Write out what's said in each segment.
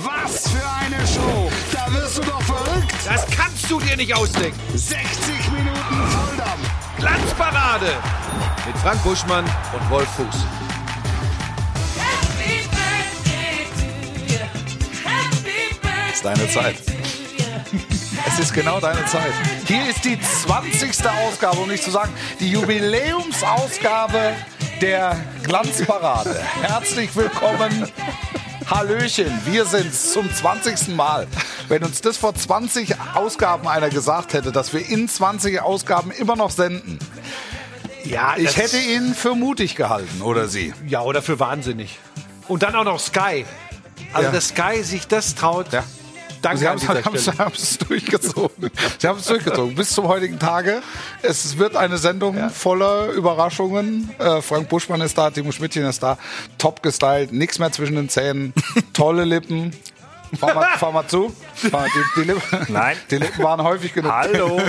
Was für eine Show! Da wirst du doch verrückt! Das kannst du dir nicht ausdenken! 60 Minuten Volldampf! Glanzparade! Mit Frank Buschmann und Wolf Fuß. Happy Birthday to you. Happy Birthday. Ist deine Zeit. Es ist genau deine Zeit. Hier ist die 20. Ausgabe, um nicht zu sagen, die Jubiläumsausgabe der Glanzparade. Herzlich willkommen. Hallöchen, wir sind's zum 20. Mal. Wenn uns das vor 20 Ausgaben einer gesagt hätte, dass wir in 20 Ausgaben immer noch senden. Ja, ich hätte ihn für mutig gehalten, oder sie? Ja, oder für wahnsinnig. Und dann auch noch Sky. Also, ja. Dass Sky sich das traut. Ja. Danke. Sie haben es durchgezogen. Sie haben es durchgezogen bis zum heutigen Tage. Es wird eine Sendung voller Überraschungen. Frank Buschmann ist da, Timo Schmidtchen ist da. Top gestylt, nichts mehr zwischen den Zähnen, tolle Lippen. Fahr mal zu. Die Lippen waren häufig genug. Hallo.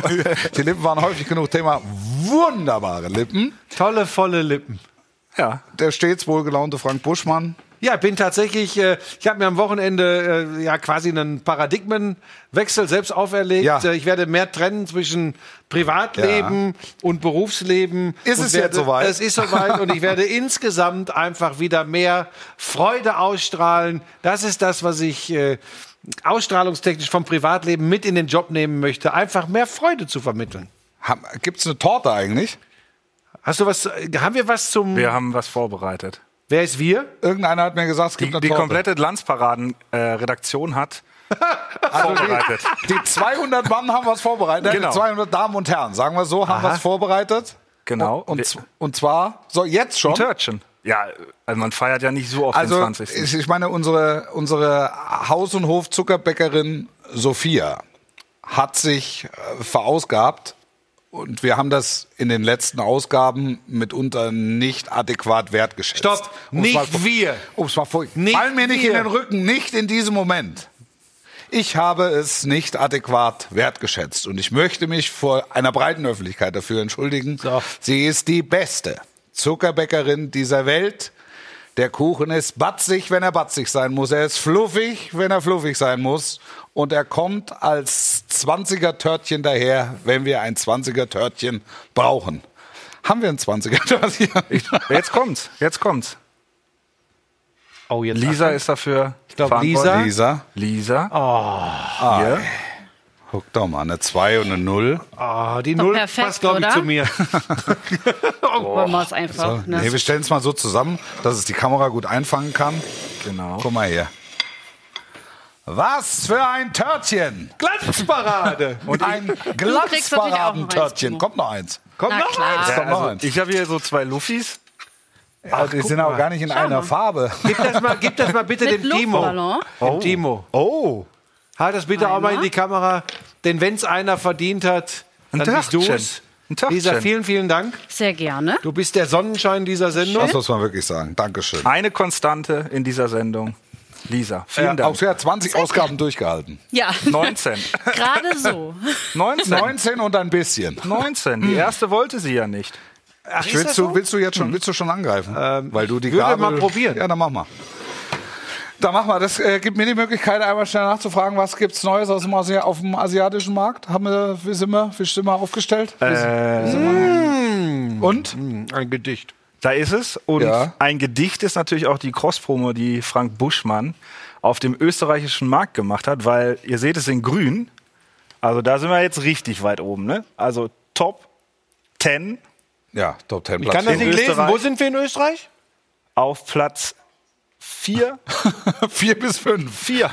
Die Lippen waren häufig genug Thema. Wunderbare Lippen. Tolle, volle Lippen. Ja. Der stets wohlgelaunte Frank Buschmann. Ja, bin tatsächlich, ich habe mir am Wochenende quasi einen Paradigmenwechsel selbst auferlegt. Ja. Ich werde mehr trennen zwischen Privatleben und Berufsleben. Jetzt soweit? Es ist soweit und ich werde insgesamt einfach wieder mehr Freude ausstrahlen. Das ist das, was ich ausstrahlungstechnisch vom Privatleben mit in den Job nehmen möchte. Einfach mehr Freude zu vermitteln. Gibt's eine Torte eigentlich? Haben wir was zum... Wir haben was vorbereitet. Wer ist wir? Irgendeiner hat mir gesagt, es gibt eine Torte. Die komplette Glanzparaden-Redaktion hat vorbereitet. Die 200 Mann haben was vorbereitet. Genau. Die 200 Damen und Herren, sagen wir so, haben was vorbereitet. Genau. Und zwar, so jetzt schon. Ein Törtchen. Ja, also man feiert ja nicht so oft den 20. Ich meine, unsere Haus- und Hof-Zuckerbäckerin Sophia hat sich verausgabt. Und wir haben das in den letzten Ausgaben mitunter nicht adäquat wertgeschätzt. Stopp, nicht wir. Fallen mir nicht in den Rücken, nicht in diesem Moment. Ich habe es nicht adäquat wertgeschätzt. Und ich möchte mich vor einer breiten Öffentlichkeit dafür entschuldigen. So. Sie ist die beste Zuckerbäckerin dieser Welt. Der Kuchen ist batzig, wenn er batzig sein muss. Er ist fluffig, wenn er fluffig sein muss. Und er kommt als 20er-Törtchen daher, wenn wir ein 20er-Törtchen brauchen. Haben wir ein 20er-Törtchen? Jetzt kommt's. Oh, jetzt Lisa ist dafür verantwortlich. Lisa. Oh. Hier. Guck doch mal, eine 2 und eine 0. Ah, die 0 passt, glaube ich, zu mir. Wollen wir es einfach. So, ne? Nee, wir stellen es mal so zusammen, dass es die Kamera gut einfangen kann. Genau. Guck mal hier. Was für ein Törtchen! Glanzparade! Und ein Glanzparadentörtchen. Kommt noch eins. Kommt noch eins. Ich habe hier so 2 Luffis. Ja, die sind auch gar nicht in einer Farbe. Gib das mal bitte dem Timo. Oh. Halt das bitte auch mal in die Kamera, denn wenn es einer verdient hat, dann bist du es. Lisa, vielen, vielen Dank. Sehr gerne. Du bist der Sonnenschein dieser Sendung. Das muss man wirklich sagen. Dankeschön. Eine Konstante in dieser Sendung. Lisa, vielen Dank. Auch sie hat 20 Ausgaben durchgehalten. Ja. 19. Gerade so. 19 und ein bisschen. 19. Die erste wollte sie ja nicht. Ach, willst du jetzt schon angreifen? Weil du die Gabel... Würde mal probieren. Ja, dann mach mal. Das gibt mir die Möglichkeit, einmal schnell nachzufragen, was gibt's Neues aus dem auf dem asiatischen Markt? Wie sind wir aufgestellt? Ein Gedicht. Da ist es. Und ein Gedicht ist natürlich auch die Cross-Promo, die Frank Buschmann auf dem österreichischen Markt gemacht hat, weil ihr seht es in grün. Also da sind wir jetzt richtig weit oben, ne? Also Top 10. Ja, Top 10 Platz. Ich kann das nicht lesen. Wo sind wir in Österreich? Auf Platz 4. 4 bis 5. 4.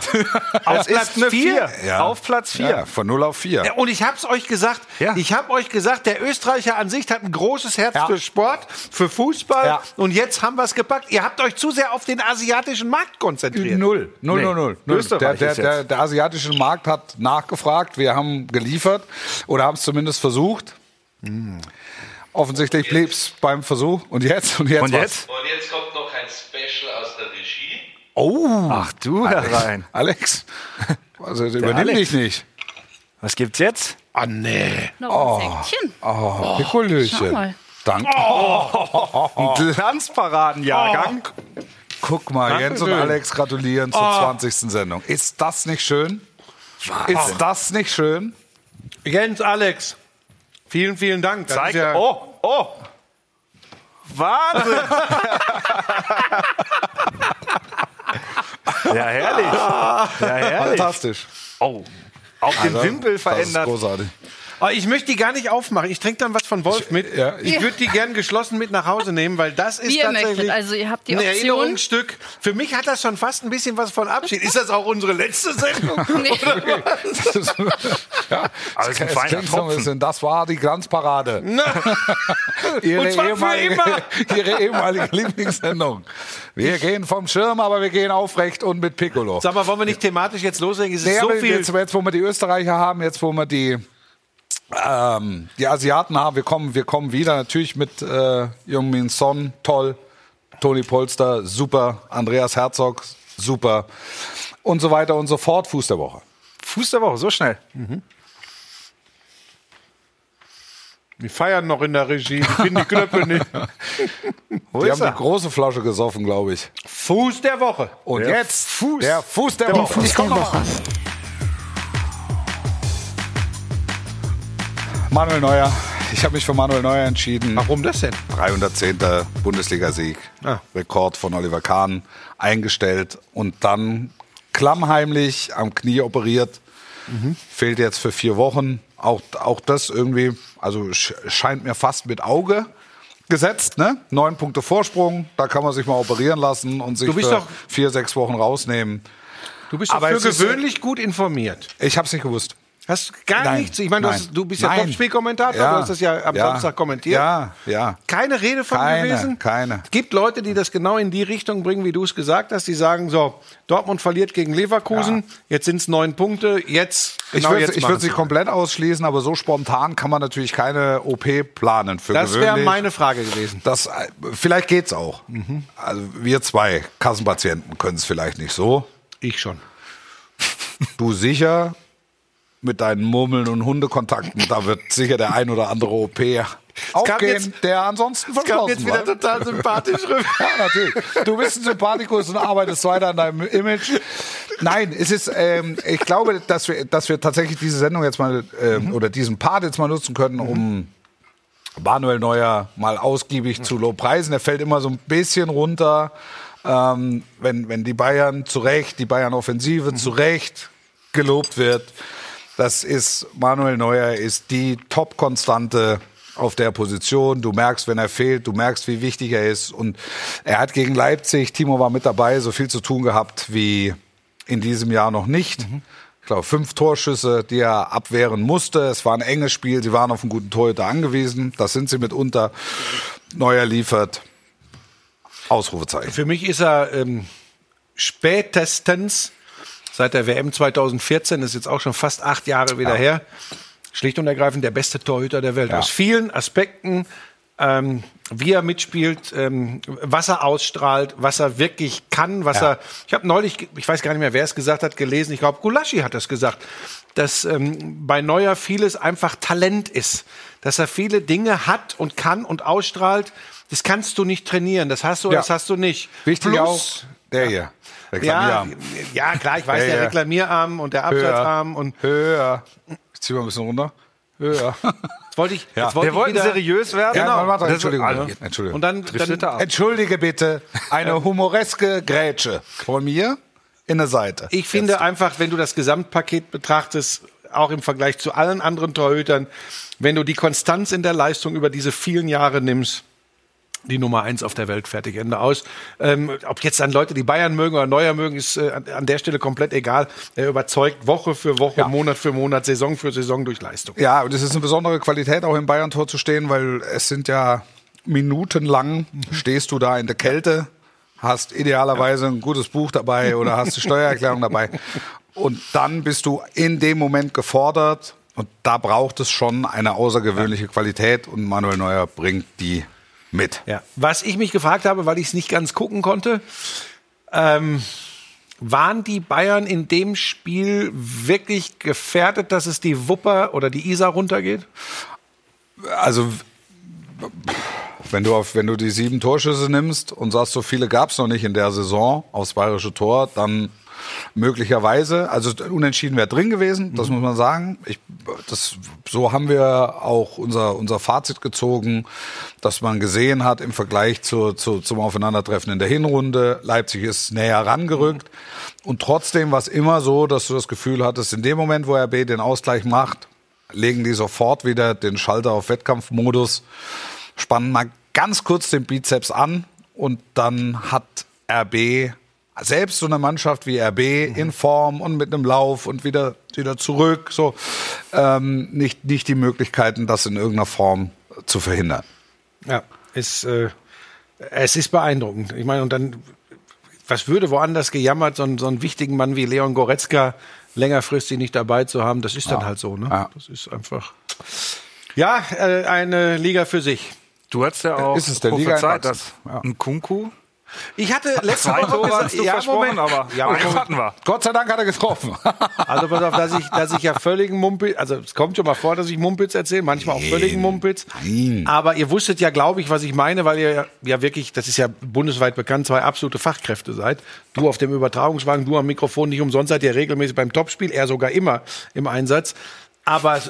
Auf Platz 4. Ja. Auf Platz 4. Ja, von 0 auf 4. Ja, und ich hab's euch gesagt, der Österreicher an sich hat ein großes Herz für Sport, für Fußball. Ja. Und jetzt haben wir's gepackt. Ihr habt euch zu sehr auf den asiatischen Markt konzentriert. Null. Der asiatische Markt hat nachgefragt. Wir haben geliefert oder haben es zumindest versucht. Mhm. Offensichtlich blieb's beim Versuch. Und jetzt? Und jetzt kommt noch ein Special aus der Regie. Oh! Ach du, herein. Alex, also übernimm dich nicht. Was gibt's jetzt? Ah, nee. Noch ein Säckchen. Oh, Pikolöchen. Schau mal. Danke. Oh. Ein Glanzparadenjahrgang. Guck mal, danke Jens schön. Und Alex gratulieren zur 20. Sendung. Ist das nicht schön? Wahnsinn. Ist das nicht schön? Jens, Alex, vielen, vielen Dank. Das zeig, ja oh. Wahnsinn. Ja, herrlich. Ja, herrlich. Fantastisch. Oh. Auch also, den Wimpel verändert. Das ist großartig. Oh, ich möchte die gar nicht aufmachen. Ich trinke dann was von Wolf mit. Ich würde die gern geschlossen mit nach Hause nehmen, weil das ist tatsächlich also ihr habt die Option. Ein Erinnerungsstück. Für mich hat das schon fast ein bisschen was von Abschied. Ist das auch unsere letzte Sendung? Nee. Ja, also es ist ein feiner Tropfen. Das war die Glanzparade. Und zwar für immer. Ihre ehemalige Lieblingssendung. Wir gehen vom Schirm, aber wir gehen aufrecht und mit Piccolo. Sag mal, wollen wir nicht thematisch jetzt loslegen? Es ist so viel. Jetzt, wo wir die Österreicher haben, jetzt, wo wir die Asiaten haben, wir kommen wieder natürlich mit Jungmin Son, toll, Toni Polster, super, Andreas Herzog, super und so weiter und so fort. Fuß der Woche, so schnell. Mhm. Wir feiern noch in der Regie, ich finde die Knöpfe nicht. Die haben eine große Flasche gesoffen, glaube ich. Fuß der Woche. Und jetzt der Fuß der Woche. Ich komme noch an. Manuel Neuer. Ich habe mich für Manuel Neuer entschieden. Warum das denn? 310. Bundesliga-Sieg. Ah. Rekord von Oliver Kahn eingestellt und dann klammheimlich am Knie operiert. Mhm. Fehlt jetzt für 4 Wochen. Auch das irgendwie, also scheint mir fast mit Auge gesetzt, ne? 9 Punkte Vorsprung, da kann man sich mal operieren lassen und sich für 4-6 Wochen rausnehmen. Du bist doch für gewöhnlich gut informiert. Ich habe es nicht gewusst. Hast gar nein, nichts. Ich meine, du bist ja Topspielkommentator, du hast das ja am Samstag kommentiert. Ja. Keine Rede von gewesen? Keine. Es gibt Leute, die das genau in die Richtung bringen, wie du es gesagt hast. Die sagen so, Dortmund verliert gegen Leverkusen, jetzt sind es 9 Punkte, jetzt ich würde sie komplett ausschließen, aber so spontan kann man natürlich keine OP planen für gewöhnlich. Das wäre meine Frage gewesen. Vielleicht geht's auch. Mhm. Also wir 2 Kassenpatienten können es vielleicht nicht so. Ich schon. Du sicher? Mit deinen Murmeln und Hundekontakten, da wird sicher der ein oder andere OP aufgehen, der ansonsten verschlossen war. Es kam jetzt wieder total sympathisch rüber. Ja, natürlich. Du bist ein Sympathikus und arbeitest weiter an deinem Image. Nein, es ist, ich glaube, dass wir tatsächlich diese Sendung jetzt mal, oder diesen Part jetzt mal nutzen können, um Manuel Neuer mal ausgiebig zu lobpreisen. Er fällt immer so ein bisschen runter, wenn die Bayern-Offensive zu Recht gelobt wird. Das ist, Manuel Neuer ist die Top-Konstante auf der Position. Du merkst, wenn er fehlt, du merkst, wie wichtig er ist. Und er hat gegen Leipzig, Timo war mit dabei, so viel zu tun gehabt wie in diesem Jahr noch nicht. Mhm. Ich glaube, 5 Torschüsse, die er abwehren musste. Es war ein enges Spiel, sie waren auf einen guten Torhüter angewiesen. Das sind sie mitunter. Neuer liefert. Ausrufezeichen. Für mich ist er spätestens... Seit der WM 2014, ist jetzt auch schon fast 8 Jahre wieder her, schlicht und ergreifend der beste Torhüter der Welt. Ja. Aus vielen Aspekten, wie er mitspielt, was er ausstrahlt, was er wirklich kann, ich habe neulich, ich weiß gar nicht mehr, wer es gesagt hat, gelesen, ich glaube, Gulaschi hat das gesagt, dass bei Neuer vieles einfach Talent ist, dass er viele Dinge hat und kann und ausstrahlt, das kannst du nicht trainieren, das hast du oder das hast du nicht. Wichtig plus, auch der hier. Reklamierarm. Ja, klar, ich weiß, der Reklamierarm und der Absatzarm. Höher. Ich zieh mal ein bisschen runter. Höher. Wir wollten seriös werden. Genau. Ja, Entschuldigung. Und dann entschuldige bitte, eine humoreske Grätsche von mir in der Seite. Ich finde einfach, wenn du das Gesamtpaket betrachtest, auch im Vergleich zu allen anderen Torhütern, wenn du die Konstanz in der Leistung über diese vielen Jahre nimmst, die Nummer 1 auf der Welt, fertig, Ende, aus. Ob jetzt dann Leute, die Bayern mögen oder Neuer mögen, ist an der Stelle komplett egal. Er überzeugt Woche für Woche, Monat für Monat, Saison für Saison durch Leistung. Ja, und es ist eine besondere Qualität, auch im Bayern-Tor zu stehen, weil es sind ja minutenlang, stehst du da in der Kälte, hast idealerweise ein gutes Buch dabei oder hast die Steuererklärung dabei. Und dann bist du in dem Moment gefordert und da braucht es schon eine außergewöhnliche Qualität und Manuel Neuer bringt die mit. Ja. Was ich mich gefragt habe, weil ich es nicht ganz gucken konnte, waren die Bayern in dem Spiel wirklich gefährdet, dass es die Wupper oder die Isar runtergeht? Also Wenn du die 7 Torschüsse nimmst und sagst, so viele gab es noch nicht in der Saison aufs bayerische Tor, dann möglicherweise, also unentschieden wäre drin gewesen, das muss man sagen. So haben wir auch unser Fazit gezogen, dass man gesehen hat im Vergleich zum Aufeinandertreffen in der Hinrunde. Leipzig ist näher rangerückt und trotzdem war es immer so, dass du das Gefühl hattest, in dem Moment, wo RB den Ausgleich macht, legen die sofort wieder den Schalter auf Wettkampfmodus, spannen mal ganz kurz den Bizeps an und dann hat RB, selbst so eine Mannschaft wie RB in Form und mit einem Lauf und wieder zurück, so nicht die Möglichkeiten, das in irgendeiner Form zu verhindern. Ja, es ist beeindruckend. Ich meine, und dann, was würde woanders gejammert, so einen wichtigen Mann wie Leon Goretzka längerfristig nicht dabei zu haben, das ist dann halt so, ne? Ja. Das ist einfach, ja, eine Liga für sich. Du hast ja auch prophezeit, dass Nkunku. Ich hatte letzte Woche gesagt, Gott sei Dank hat er getroffen. Also pass auf, dass ich ja völligen Mumpitz, also es kommt schon mal vor, dass ich Mumpitz erzähle, manchmal auch völligen Mumpitz. Nein. Aber ihr wusstet ja, glaube ich, was ich meine, weil ihr ja wirklich, das ist ja bundesweit bekannt, 2 absolute Fachkräfte seid. Du auf dem Übertragungswagen, du am Mikrofon, nicht umsonst seid ihr regelmäßig beim Topspiel, er sogar immer im Einsatz. Aber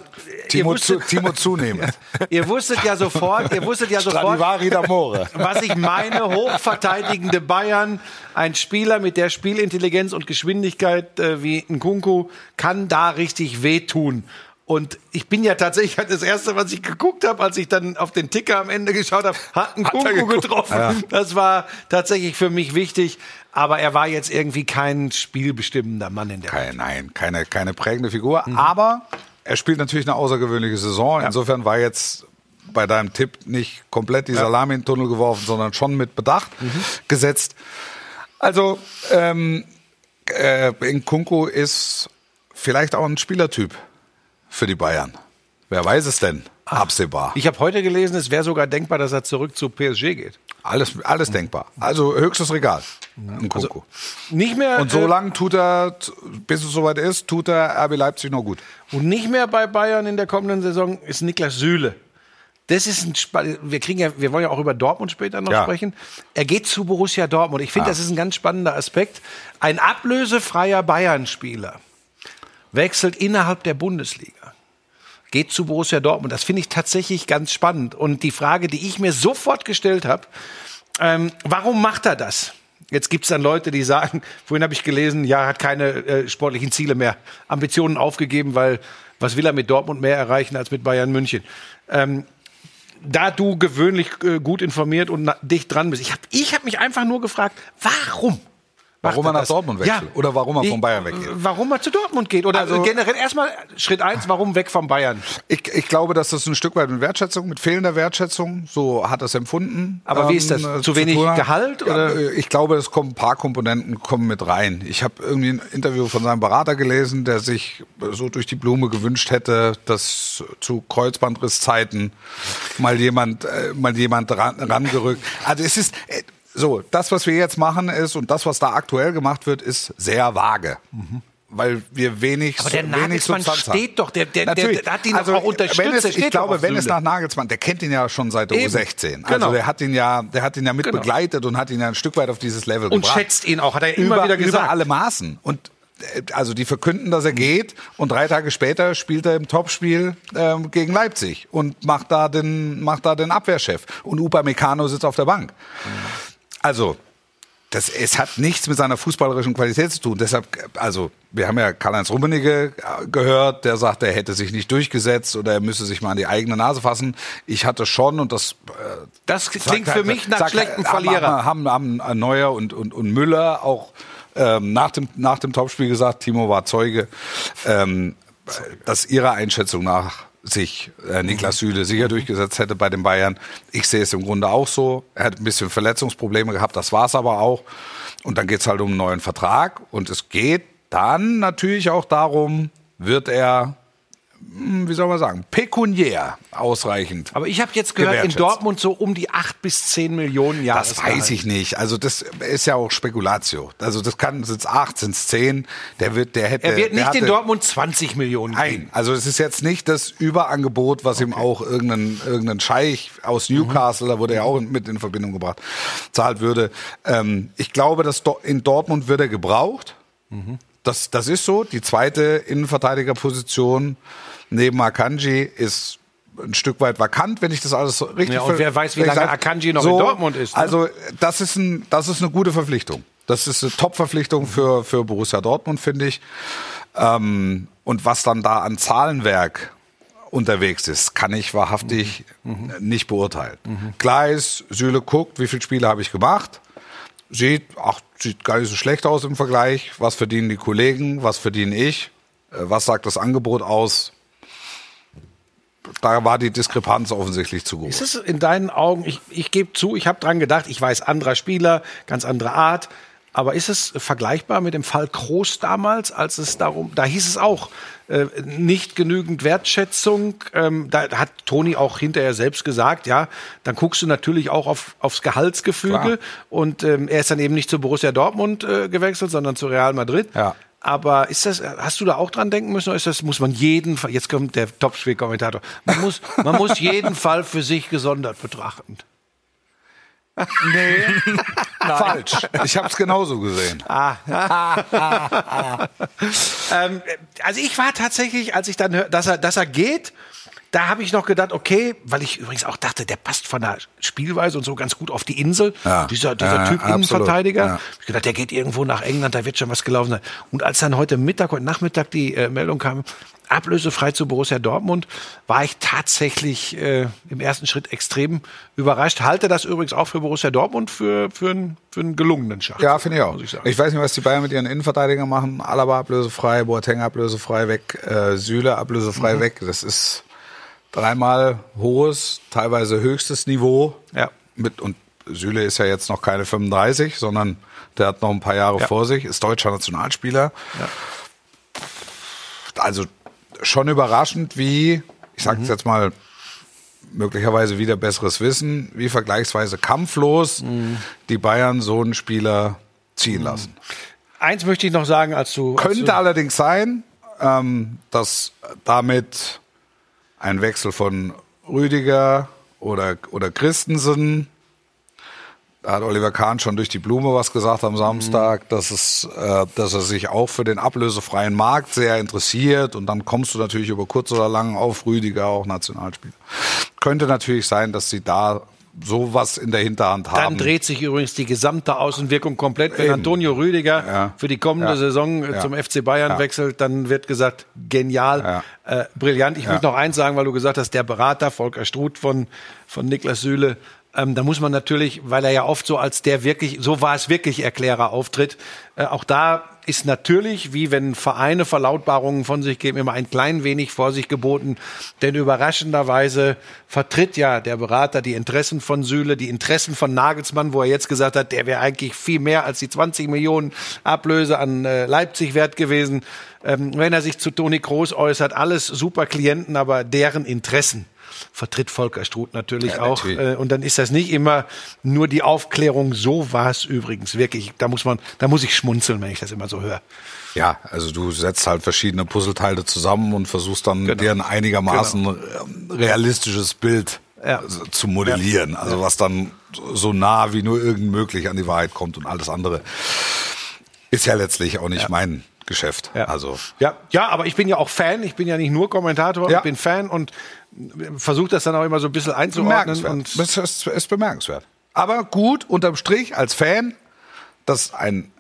Timo zunehmend. Ihr wusstet ja sofort, was ich meine, hochverteidigende Bayern, ein Spieler mit der Spielintelligenz und Geschwindigkeit wie Nkunku kann da richtig wehtun. Und ich bin ja tatsächlich, das Erste, was ich geguckt habe, als ich dann auf den Ticker am Ende geschaut habe, hat Nkunku getroffen. Ja. Das war tatsächlich für mich wichtig. Aber er war jetzt irgendwie kein spielbestimmender Mann in der Welt. Nein, keine prägende Figur. Mhm. Aber er spielt natürlich eine außergewöhnliche Saison. Insofern war jetzt bei deinem Tipp nicht komplett die Salami in den Tunnel geworfen, sondern schon mit Bedacht gesetzt. Also Nkunku ist vielleicht auch ein Spielertyp für die Bayern. Wer weiß es denn? Absehbar. Ich habe heute gelesen, es wäre sogar denkbar, dass er zurück zu PSG geht. Alles denkbar. Also höchstes Regal. Nkunku. Also nicht mehr. Und so lange tut er, bis es soweit ist, tut er RB Leipzig noch gut. Und nicht mehr bei Bayern in der kommenden Saison ist Niklas Süle. Das ist ein wir wollen ja auch über Dortmund später noch sprechen. Er geht zu Borussia Dortmund. Ich finde, das ist ein ganz spannender Aspekt. Ein ablösefreier Bayern-Spieler wechselt innerhalb der Bundesliga, geht zu Borussia Dortmund. Das finde ich tatsächlich ganz spannend. Und die Frage, die ich mir sofort gestellt habe, warum macht er das? Jetzt gibt es dann Leute, die sagen, vorhin habe ich gelesen, ja, er hat keine sportlichen Ziele mehr, Ambitionen aufgegeben, weil was will er mit Dortmund mehr erreichen als mit Bayern München? Da du gewöhnlich gut informiert und dicht dran bist, ich hab mich einfach nur gefragt, warum? Warum er nach Dortmund wechselt oder warum er von Bayern weggeht. Warum er zu Dortmund geht oder also generell erstmal Schritt 1, warum weg von Bayern? Ich glaube, dass das ein Stück weit mit fehlender Wertschätzung, so hat er es empfunden. Aber wie ist das? Zu wenig Gehalt? Oder? Ja, ich glaube, es kommen ein paar Komponenten mit rein. Ich habe irgendwie ein Interview von seinem Berater gelesen, der sich so durch die Blume gewünscht hätte, dass zu Kreuzbandrisszeiten mal jemand rangerückt. Also es ist... So, das, was wir jetzt machen ist und das, was da aktuell gemacht wird, ist sehr vage. Mhm. Weil wir wenig Substanz haben. Aber der Nagelsmann steht doch, der hat ihn also auch unterstützt. Ich glaube, wenn es nach Nagelsmann, der kennt ihn ja schon seit der U16. Genau. Also der hat ihn ja mit begleitet und hat ihn ja ein Stück weit auf dieses Level gebracht. Und schätzt ihn auch, hat er immer wieder gesagt. Über alle Maßen. Und also die verkünden, dass er geht und 3 Tage später spielt er im Topspiel gegen Leipzig und macht da den Abwehrchef. Und Upamecano sitzt auf der Bank. Mhm. Also, es hat nichts mit seiner fußballerischen Qualität zu tun. Deshalb, also, wir haben ja Karl-Heinz Rummenigge gehört, der sagt, er hätte sich nicht durchgesetzt oder er müsse sich mal an die eigene Nase fassen. Ich hatte schon, und das klingt für mich nach schlechtem Verlierer. Haben Neuer und Müller auch nach dem Topspiel gesagt, Timo war Zeuge, dass ihrer Einschätzung nach sich Niklas Süle sicher durchgesetzt hätte bei den Bayern. Ich sehe es im Grunde auch so. Er hat ein bisschen Verletzungsprobleme gehabt, das war es aber auch. Und dann geht es halt um einen neuen Vertrag. Und es geht dann natürlich auch darum, wird er wie soll man sagen, pekuniär ausreichend. Aber ich habe jetzt gehört, in Dortmund so um die 8 bis 10 Millionen Jahresgehalt. Das weiß ich nicht. Also das ist ja auch Spekulatio. Also das kann, sind es 8, sind es 10. Er wird nicht in Dortmund 20 Millionen kriegen. Nein, also es ist jetzt nicht das Überangebot, was ihm auch irgendein Scheich aus Newcastle, da wurde er auch mit in Verbindung gebracht, zahlt würde. Ich glaube, dass in Dortmund wird er gebraucht. Mhm. Das ist so. Die zweite Innenverteidigerposition neben Akanji ist ein Stück weit vakant, wenn ich das alles richtig... Ja, und wer weiß, wie lange Akanji noch so in Dortmund ist. Ne? Also das ist eine gute Verpflichtung. Das ist eine Top-Verpflichtung für Borussia Dortmund, finde ich. Und was dann da an Zahlenwerk unterwegs ist, kann ich wahrhaftig nicht beurteilen. Mhm. Klar ist, Süle guckt, wie viele Spiele habe ich gemacht. Sieht gar nicht so schlecht aus im Vergleich. Was verdienen die Kollegen? Was verdiene ich? Was sagt das Angebot aus? Da war die Diskrepanz offensichtlich zu groß. Ist es in deinen Augen, ich gebe zu, ich habe dran gedacht, ich weiß, anderer Spieler, ganz andere Art. Aber ist es vergleichbar mit dem Fall Kroos damals, als es darum, da hieß es auch, nicht genügend Wertschätzung, da hat Toni auch hinterher selbst gesagt, ja, dann guckst du natürlich auch aufs Gehaltsgefüge. Klar. Und er ist dann eben nicht zu Borussia Dortmund gewechselt, sondern zu Real Madrid. Ja. Aber hast du da auch dran denken müssen, oder muss man jeden Fall, jetzt kommt der Topspielkommentator, man muss jeden Fall für sich gesondert betrachten? Nee, falsch. Ich habe es genauso gesehen. Also ich war tatsächlich, als ich dann hörte, dass er geht, da habe ich noch gedacht, okay, weil ich übrigens auch dachte, der passt von der Spielweise und so ganz gut auf die Insel, ja, dieser Typ Innenverteidiger. Ja. Ich gedacht, der geht irgendwo nach England, da wird schon was gelaufen sein. Und als dann heute Nachmittag die Meldung kam, ablösefrei zu Borussia Dortmund, war ich tatsächlich im ersten Schritt extrem überrascht. Halte das übrigens auch für Borussia Dortmund für einen gelungenen Schachzug. Ja, finde ich auch. Ich weiß nicht, was die Bayern mit ihren Innenverteidigern machen. Alaba ablösefrei, Boateng ablösefrei weg, Süle ablösefrei weg. Das ist dreimal hohes, teilweise höchstes Niveau. Ja. Und Süle ist ja jetzt noch keine 35, sondern der hat noch ein paar Jahre vor sich, ist deutscher Nationalspieler. Ja. Also schon überraschend, wie, ich sage es jetzt mal, möglicherweise wieder besseres Wissen, wie vergleichsweise kampflos die Bayern so einen Spieler ziehen lassen. Eins möchte ich noch sagen, Könnte allerdings sein, dass damit ein Wechsel von Rüdiger oder Christensen, da hat Oliver Kahn schon durch die Blume was gesagt am Samstag, dass er sich auch für den ablösefreien Markt sehr interessiert. Und dann kommst du natürlich über kurz oder lang auf Rüdiger, auch Nationalspieler. Könnte natürlich sein, dass sie da sowas in der Hinterhand haben. Dann dreht sich übrigens die gesamte Außenwirkung komplett. Wenn Antonio Rüdiger für die kommende Saison zum FC Bayern wechselt, dann wird gesagt, genial, brillant. Ich möchte noch eins sagen, weil du gesagt hast, der Berater Volker Struth von Niklas Süle, da muss man natürlich, weil er ja oft so als der wirklich, so war es wirklich Erklärer auftritt, auch da ist natürlich, wie wenn Vereine Verlautbarungen von sich geben, immer ein klein wenig Vorsicht geboten, denn überraschenderweise vertritt ja der Berater die Interessen von Süle, die Interessen von Nagelsmann, wo er jetzt gesagt hat, der wäre eigentlich viel mehr als die 20 Millionen Ablöse an Leipzig wert gewesen. Wenn er sich zu Toni Kroos äußert, alles super Klienten, aber deren Interessen vertritt Volker Struth natürlich auch. Natürlich. Und dann ist das nicht immer nur die Aufklärung, so war es übrigens wirklich. Da muss ich schmunzeln, wenn ich das immer so höre. Ja, also du setzt halt verschiedene Puzzleteile zusammen und versuchst dann dir ein einigermaßen realistisches Bild zu modellieren. Ja. Also was dann so nah wie nur irgend möglich an die Wahrheit kommt, und alles andere ist ja letztlich auch nicht mein Geschäft. Ja. Also. Ja, aber ich bin ja auch Fan, ich bin ja nicht nur Kommentator, ich bin Fan und versuche das dann auch immer so ein bisschen einzuordnen. Und es ist bemerkenswert. Aber gut, unterm Strich als Fan, dass ein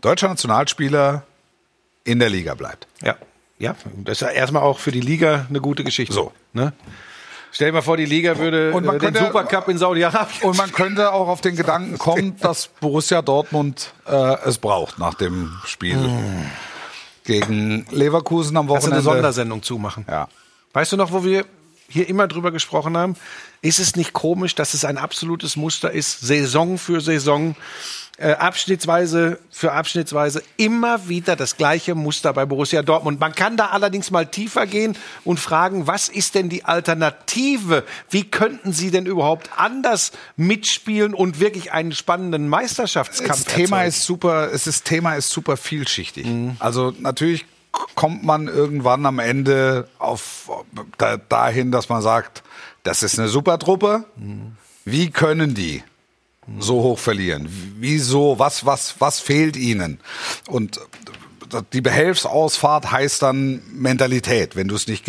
deutscher Nationalspieler in der Liga bleibt. Ja, das ist ja erstmal auch für die Liga eine gute Geschichte. So, ne? Stell dir mal vor, die Liga würde den Supercup in Saudi-Arabien. Und man könnte auch auf den Gedanken kommen, dass Borussia Dortmund es braucht nach dem Spiel gegen Leverkusen am Wochenende. Kannst du eine Sondersendung zumachen? Ja. Weißt du noch, wo wir hier immer drüber gesprochen haben? Ist es nicht komisch, dass es ein absolutes Muster ist, Saison für Saison, abschnittsweise für abschnittsweise immer wieder das gleiche Muster bei Borussia Dortmund. Man kann da allerdings mal tiefer gehen und fragen, was ist denn die Alternative? Wie könnten sie denn überhaupt anders mitspielen und wirklich einen spannenden Meisterschaftskampf erzeugen? Das Thema ist super vielschichtig. Mhm. Also natürlich kommt man irgendwann am Ende dahin, dass man sagt, das ist eine super Truppe. Mhm. Wie können die so hoch verlieren? Wieso? Was fehlt ihnen? Und die Behelfsausfahrt heißt dann Mentalität, wenn du es nicht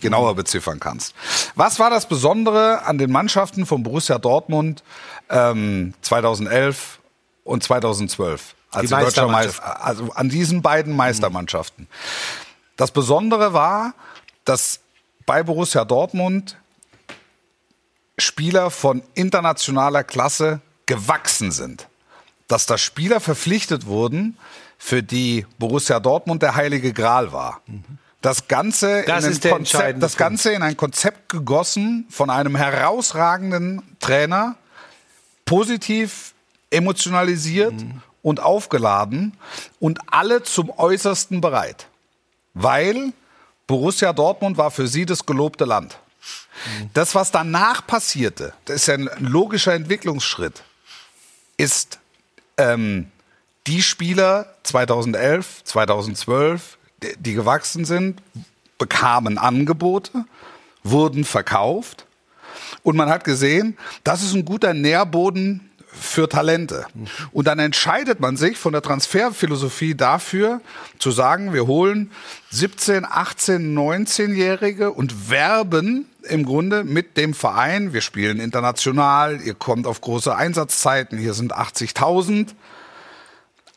genauer beziffern kannst. Was war das Besondere an den Mannschaften von Borussia Dortmund 2011 und 2012? Also an diesen beiden Meistermannschaften. Das Besondere war, dass bei Borussia Dortmund Spieler von internationaler Klasse gewachsen sind. Dass da Spieler verpflichtet wurden, für die Borussia Dortmund der heilige Gral war. Das Ganze in ein Konzept gegossen von einem herausragenden Trainer, positiv emotionalisiert und aufgeladen und alle zum Äußersten bereit. Weil Borussia Dortmund war für sie das gelobte Land. Das, was danach passierte, das ist ja ein logischer Entwicklungsschritt, ist die Spieler 2011, 2012, die gewachsen sind, bekamen Angebote, wurden verkauft und man hat gesehen, das ist ein guter Nährboden für Talente. Und dann entscheidet man sich von der Transferphilosophie dafür, zu sagen, wir holen 17-, 18-, 19-Jährige und werben im Grunde mit dem Verein. Wir spielen international, ihr kommt auf große Einsatzzeiten, hier sind 80.000.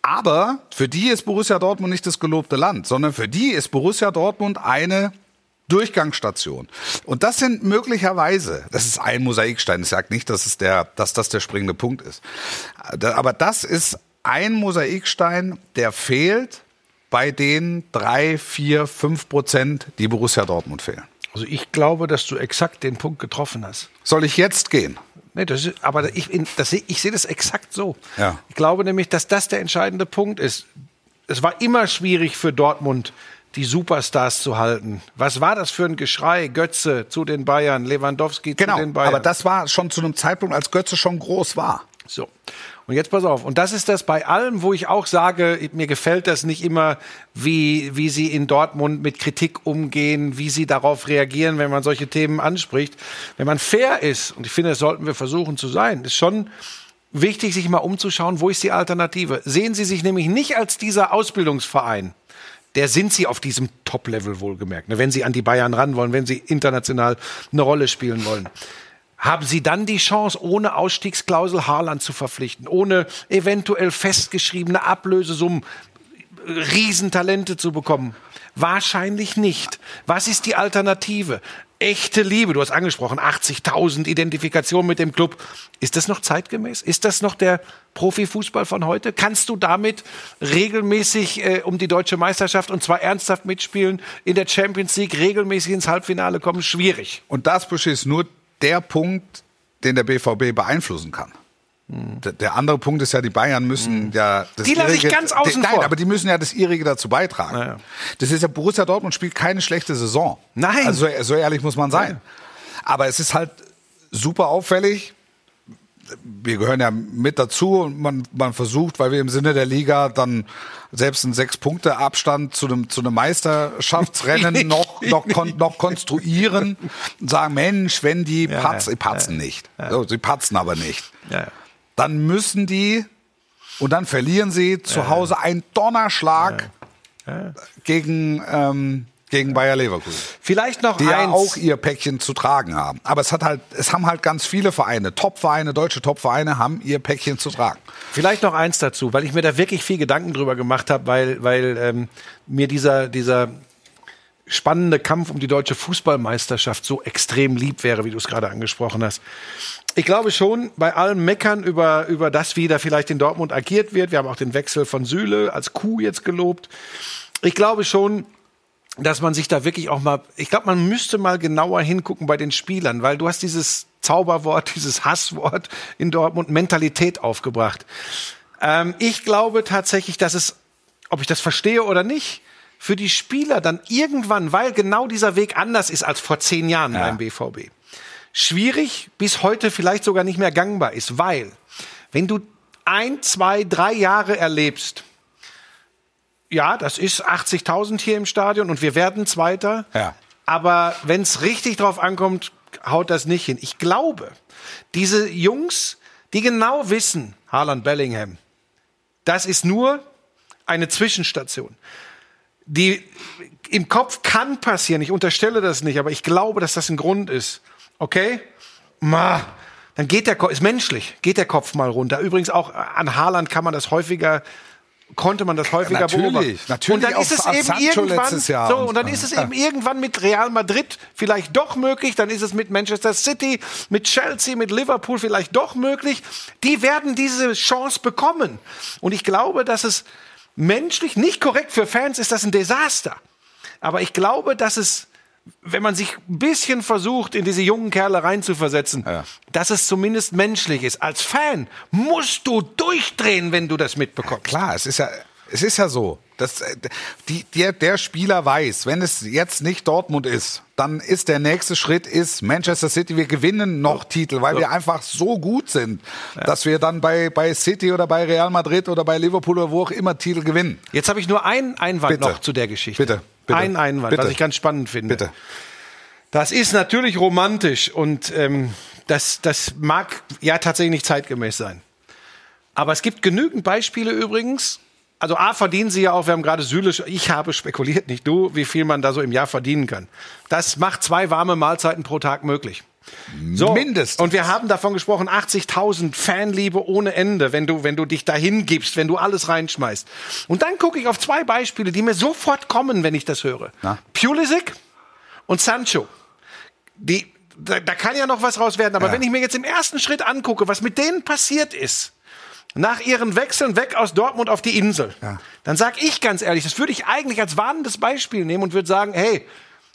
Aber für die ist Borussia Dortmund nicht das gelobte Land, sondern für die ist Borussia Dortmund eine Durchgangsstation. Und das sind möglicherweise, das ist ein Mosaikstein, ich sage nicht, dass das der springende Punkt ist. Aber das ist ein Mosaikstein, der fehlt bei den 3, 4, 5%, die Borussia Dortmund fehlen. Also ich glaube, dass du exakt den Punkt getroffen hast. Soll ich jetzt gehen? Nee, ich sehe das exakt so. Ja. Ich glaube nämlich, dass das der entscheidende Punkt ist. Es war immer schwierig für Dortmund, die Superstars zu halten. Was war das für ein Geschrei? Götze zu den Bayern, Lewandowski zu den Bayern. Genau, aber das war schon zu einem Zeitpunkt, als Götze schon groß war. So, und jetzt pass auf. Und das ist das bei allem, wo ich auch sage, mir gefällt das nicht immer, wie sie in Dortmund mit Kritik umgehen, wie sie darauf reagieren, wenn man solche Themen anspricht. Wenn man fair ist, und ich finde, das sollten wir versuchen zu sein, ist schon wichtig, sich mal umzuschauen, wo ist die Alternative. Sehen Sie sich nämlich nicht als dieser Ausbildungsverein. Der sind sie auf diesem Top-Level wohlgemerkt. Wenn sie an die Bayern ran wollen, wenn sie international eine Rolle spielen wollen, haben sie dann die Chance, ohne Ausstiegsklausel Haaland zu verpflichten, ohne eventuell festgeschriebene Ablösesummen, Riesentalente zu bekommen? Wahrscheinlich nicht. Was ist die Alternative? Echte Liebe, du hast angesprochen, 80.000 Identifikation mit dem Club. Ist das noch zeitgemäß? Ist das noch der Profifußball von heute? Kannst du damit regelmäßig um die deutsche Meisterschaft und zwar ernsthaft mitspielen, in der Champions League regelmäßig ins Halbfinale kommen? Schwierig. Und das ist nur der Punkt, den der BVB beeinflussen kann. Der andere Punkt ist ja, die Bayern müssen ja... Die lasse ich ganz außen vor. Nein, aber die müssen ja das Ihrige dazu beitragen. Naja. Das ist ja, Borussia Dortmund spielt keine schlechte Saison. Nein. Also so ehrlich muss man sein. Nein. Aber es ist halt super auffällig. Wir gehören ja mit dazu und man versucht, weil wir im Sinne der Liga dann selbst einen 6-Punkte-Abstand zu einem Meisterschaftsrennen noch konstruieren und sagen, Mensch, wenn die patzen nicht. Ja. So, sie patzen aber nicht. Ja. Dann müssen die, und dann verlieren sie zu Hause einen Donnerschlag gegen Bayer Leverkusen. Vielleicht noch die eins. Die ja auch ihr Päckchen zu tragen haben. Aber es haben halt ganz viele Vereine, Top-Vereine, deutsche Top-Vereine haben ihr Päckchen zu tragen. Vielleicht noch eins dazu, weil ich mir da wirklich viel Gedanken drüber gemacht habe, weil mir dieser spannende Kampf um die deutsche Fußballmeisterschaft so extrem lieb wäre, wie du es gerade angesprochen hast. Ich glaube schon, bei allem Meckern über das, wie da vielleicht in Dortmund agiert wird, wir haben auch den Wechsel von Süle als Kuh jetzt gelobt. Ich glaube schon, dass man sich da wirklich auch mal, ich glaube, man müsste mal genauer hingucken bei den Spielern, weil du hast dieses Zauberwort, dieses Hasswort in Dortmund, Mentalität aufgebracht. Ich glaube tatsächlich, dass es, ob ich das verstehe oder nicht, für die Spieler dann irgendwann, weil genau dieser Weg anders ist als vor 10 Jahren beim BVB, schwierig, bis heute vielleicht sogar nicht mehr gangbar ist, weil wenn du 1, 2, 3 Jahre erlebst, ja, das ist 80.000 hier im Stadion und wir werden Zweiter. Ja. Aber wenn es richtig drauf ankommt, haut das nicht hin. Ich glaube, diese Jungs, die genau wissen, Haaland, Bellingham, das ist nur eine Zwischenstation. Die im Kopf kann passieren, ich unterstelle das nicht, aber ich glaube, dass das ein Grund ist. Okay? Dann geht der Kopf, ist menschlich, geht der Kopf mal runter. Übrigens auch an Haaland kann man das häufiger beobachten. Natürlich, und dann ist es eben irgendwann so, und dann ist es eben irgendwann mit Real Madrid vielleicht doch möglich, dann ist es mit Manchester City, mit Chelsea, mit Liverpool vielleicht doch möglich. Die werden diese Chance bekommen. Und ich glaube, dass es menschlich nicht korrekt für Fans ist, das ein Desaster. Aber ich glaube, dass es, wenn man sich ein bisschen versucht, in diese jungen Kerle reinzuversetzen, dass es zumindest menschlich ist. Als Fan musst du durchdrehen, wenn du das mitbekommst. Ja, klar, es ist ja so. Dass, der Spieler weiß, wenn es jetzt nicht Dortmund ist, dann ist der nächste Schritt ist Manchester City. Wir gewinnen noch Titel, weil wir einfach so gut sind, dass wir dann bei City oder bei Real Madrid oder bei Liverpool oder wo auch immer Titel gewinnen. Jetzt habe ich nur einen Einwand noch zu der Geschichte. Bitte. Ein Einwand, was ich ganz spannend finde. Das ist natürlich romantisch und das mag ja tatsächlich nicht zeitgemäß sein. Aber es gibt genügend Beispiele übrigens. Also A, verdienen sie ja auch, wir haben gerade Süle, ich habe spekuliert, nicht du, wie viel man da so im Jahr verdienen kann. Das macht 2 warme Mahlzeiten pro Tag möglich. So, mindestens. Und wir haben davon gesprochen, 80.000 Fanliebe ohne Ende, wenn du dich dahin gibst, wenn du alles reinschmeißt. Und dann gucke ich auf 2 Beispiele, die mir sofort kommen, wenn ich das höre. Pulisic und Sancho. Da kann ja noch was raus werden, aber wenn ich mir jetzt im ersten Schritt angucke, was mit denen passiert ist, nach ihren Wechseln weg aus Dortmund auf die Insel, dann sage ich ganz ehrlich, das würde ich eigentlich als warnendes Beispiel nehmen und würde sagen, hey,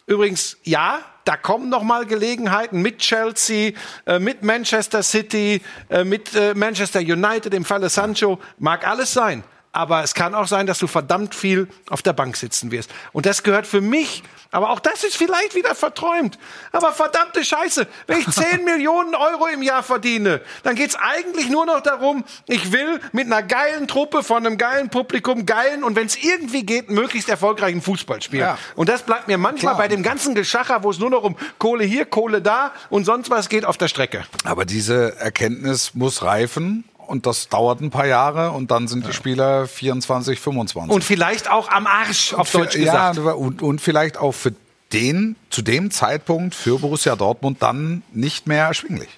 übrigens, ja, da kommen noch mal Gelegenheiten mit Chelsea, mit Manchester City, mit Manchester United, im Falle Sancho, mag alles sein. Aber es kann auch sein, dass du verdammt viel auf der Bank sitzen wirst. Und das gehört für mich, aber auch das ist vielleicht wieder verträumt, aber verdammte Scheiße, wenn ich 10 Millionen Euro im Jahr verdiene, dann geht's eigentlich nur noch darum, ich will mit einer geilen Truppe, von einem geilen Publikum, geilen und wenn es irgendwie geht, möglichst erfolgreichen Fußball spielen. Ja. Und das bleibt mir manchmal bei dem ganzen Geschacher, wo es nur noch um Kohle hier, Kohle da und sonst was geht, auf der Strecke. Aber diese Erkenntnis muss reifen. Und das dauert ein paar Jahre und dann sind die Spieler 24, 25. Und vielleicht auch am Arsch, auf Deutsch gesagt. Ja, und vielleicht auch für den, zu dem Zeitpunkt für Borussia Dortmund dann nicht mehr erschwinglich.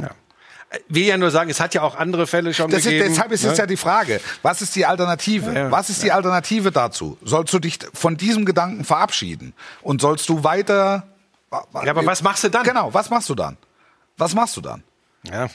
Ja. Will ja nur sagen, es hat ja auch andere Fälle schon gegeben. Deshalb ist jetzt ja die Frage, was ist die Alternative? Ja. Was ist die Alternative dazu? Sollst du dich von diesem Gedanken verabschieden? Und sollst du weiter... Ja, aber was machst du dann? Genau, was machst du dann? Was machst du dann? Ja.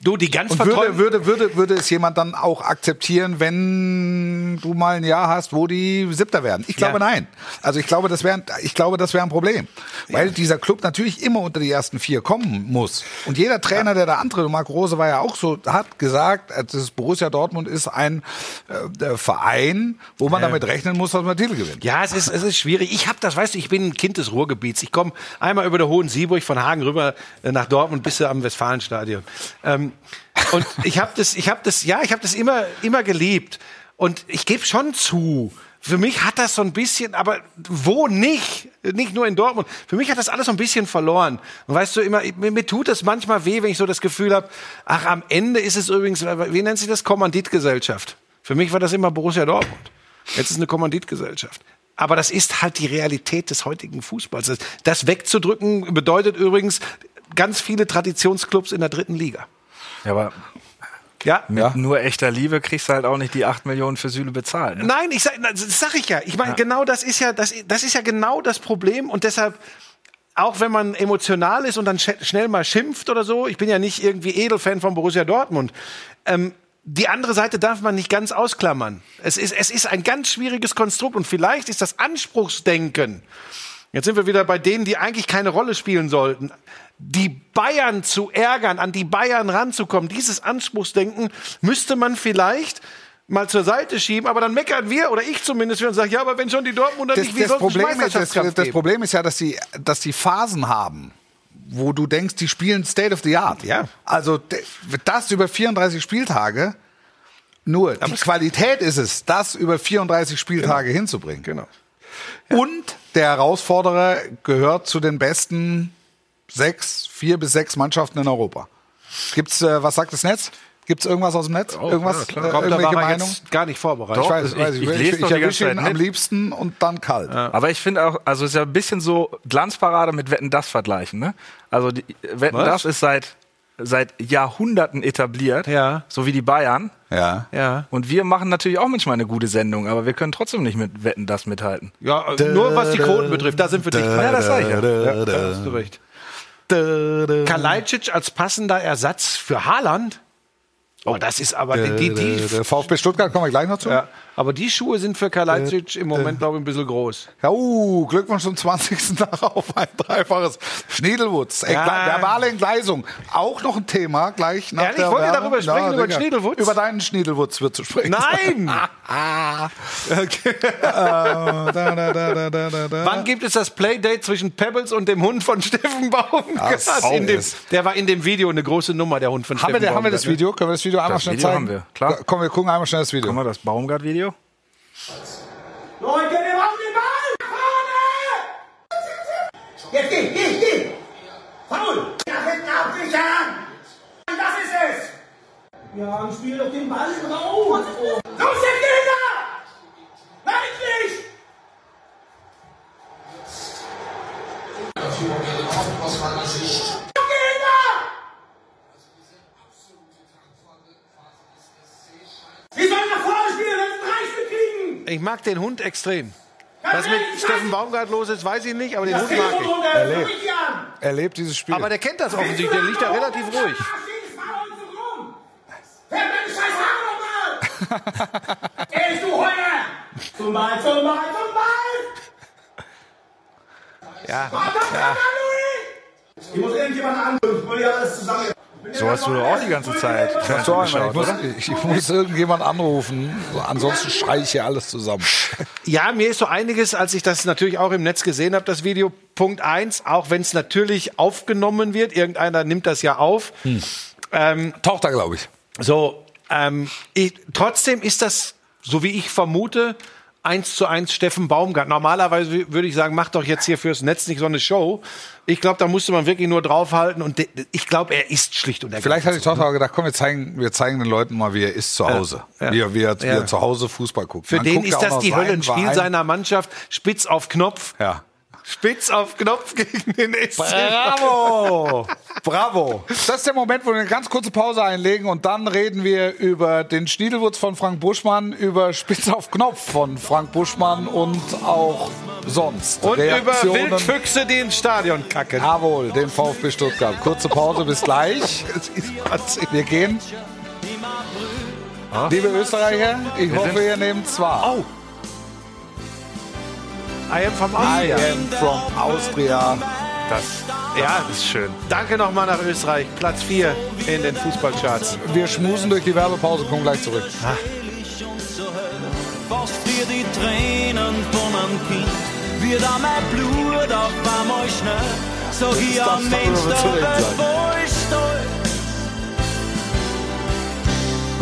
Du, die ganz verträumt. Würde es jemand dann auch akzeptieren, wenn du mal ein Jahr hast, wo die Siebter werden? Ich glaube nein. Also ich glaube, das wäre ein Problem, weil dieser Club natürlich immer unter die ersten 4 kommen muss. Und jeder Trainer, der da antritt, Marco Rose war ja auch so, hat gesagt, das Borussia Dortmund ist ein Verein, wo man damit rechnen muss, dass man Titel gewinnt. Ja, es ist schwierig. Ich habe das, weißt du, ich bin ein Kind des Ruhrgebiets. Ich komme einmal über der Hohen Sieburg von Hagen rüber nach Dortmund bis am Westfalenstadion. Und ich habe das immer geliebt. Und ich gebe schon zu, für mich hat das so ein bisschen, aber wo nicht? Nicht nur in Dortmund. Für mich hat das alles so ein bisschen verloren. Und weißt du, immer, mir tut das manchmal weh, wenn ich so das Gefühl habe, ach, am Ende ist es übrigens, wie nennt sich das? Kommanditgesellschaft. Für mich war das immer Borussia Dortmund. Jetzt ist es eine Kommanditgesellschaft. Aber das ist halt die Realität des heutigen Fußballs. Das wegzudrücken bedeutet übrigens, ganz viele Traditionsclubs in der 3. Liga. Ja, aber mit nur echter Liebe kriegst du halt auch nicht die 8 Millionen für Süle bezahlt. Ne? Nein, das sag ich ja. Ich meine, genau das ist ja genau das Problem. Und deshalb, auch wenn man emotional ist und dann schnell mal schimpft oder so, ich bin ja nicht irgendwie Edelfan von Borussia Dortmund, die andere Seite darf man nicht ganz ausklammern. Es ist ein ganz schwieriges Konstrukt und vielleicht ist das Anspruchsdenken, jetzt sind wir wieder bei denen, die eigentlich keine Rolle spielen sollten, die Bayern zu ärgern, an die Bayern ranzukommen, dieses Anspruchsdenken müsste man vielleicht mal zur Seite schieben, aber dann meckern wir, oder ich zumindest, und sagen, ja, aber wenn schon die Dortmunder nicht, wie soll es Meisterschaftskampf geben? Das Problem ist ja, dass die Phasen haben, wo du denkst, die spielen State of the Art. Ja. Also das über 34 Spieltage, nur die Qualität ist es, das über 34 Spieltage hinzubringen. Genau. Ja. Und der Herausforderer gehört zu den besten 4 bis 6 Mannschaften in Europa. Gibt's, was sagt das Netz? Gibt's irgendwas aus dem Netz? Oh, irgendwas? Ja, irgendwelche Meinung? Gar nicht vorbereitet. Ich erwische ihn am liebsten und dann kalt. Ja. Aber ich finde auch, also es ist ja ein bisschen so Glanzparade mit Wetten, das vergleichen. Ne? Also die Wetten, das ist seit Jahrhunderten etabliert, so wie die Bayern. Ja. Und wir machen natürlich auch manchmal eine gute Sendung, aber wir können trotzdem nicht mit Wetten, das mithalten. Ja, nur was die Quoten betrifft, da sind wir nicht. Ja, das sage ich ja. Da hast du recht. Kalajdzic als passender Ersatz für Haaland? Oh, das ist aber die VfB Stuttgart, kommen wir gleich noch zu. Ja. Aber die Schuhe sind für Kalajdzic im Moment, glaube ich, ein bisschen groß. Ja, Glückwunsch zum 20. Tag auf ein dreifaches. Schniedelwutz, verbale Entgleisung. Auch noch ein Thema gleich nach der Werbung. Ich wollte darüber sprechen, über den Schniedelwutz. Über deinen Schniedelwutz wird zu sprechen. Nein! Okay. Wann gibt es das Playdate zwischen Pebbles und dem Hund von Steffen Baumgart? Der war in dem Video eine große Nummer, der Hund von Steffen Baumgart. Haben wir das Video? Können wir das Video einmal schnell zeigen? Haben wir, klar. Komm, wir gucken einmal schnell das Video. Können wir das Baumgart-Video? Leute, wir machen den Ball! Vorne! Jetzt geh! Faul! Nach hinten absichern! Das ist es! Ja, und spiel doch den Ball raus! Los, jetzt Lisa! Nein, nicht! Ich mag den Hund extrem. Was mit Steffen Baumgart los ist, weiß ich nicht, aber den Hund mag ich. Er lebt dieses Spiel. Aber der kennt das offensichtlich, der liegt da relativ ruhig. Ja. Ich muss irgendjemand anrufen, weil ihr alles zusammen... So hast du doch auch die ganze Zeit. Ich muss irgendjemand anrufen, ansonsten schreie ich hier alles zusammen. Ja, mir ist so einiges, als ich das natürlich auch im Netz gesehen habe, das Video. Punkt 1, auch wenn es natürlich aufgenommen wird, irgendeiner nimmt das ja auf. Tochter, glaube ich. So, trotzdem ist das, so wie ich vermute, 1:1 Steffen Baumgart. Normalerweise würde ich sagen, mach doch jetzt hier fürs Netz nicht so eine Show. Ich glaube, da musste man wirklich nur draufhalten. Und ich glaube, er ist schlicht und ergreifend. Vielleicht hat die Tochter auch gedacht, komm, wir zeigen den Leuten mal, wie er ist zu Hause. Wie er zu Hause Fußball guckt. Für den ist das die Höllenspiel seiner Mannschaft. Spitz auf Knopf. Ja. Spitz auf Knopf gegen den SC. Bravo. Das ist der Moment, wo wir eine ganz kurze Pause einlegen und dann reden wir über den Schniedelwurz von Frank Buschmann, über Spitz auf Knopf von Frank Buschmann und auch sonst. Und Reaktionen. Über Wildfüchse, die ins Stadion kacken. Jawohl, den VfB Stuttgart. Kurze Pause, bis gleich. Wir gehen. Liebe Österreicher, ich hoffe, ihr nehmt es wahr. Oh. I am from Austria. Das ist schön. Danke nochmal nach Österreich. Platz 4 in den Fußballcharts. Wir schmusen durch die Werbepause, kommen gleich zurück. Was dir die Tränen von einem Kind, wie da mein Blut auf einmal schnell, so hier am Mensch der Welt voll stolz.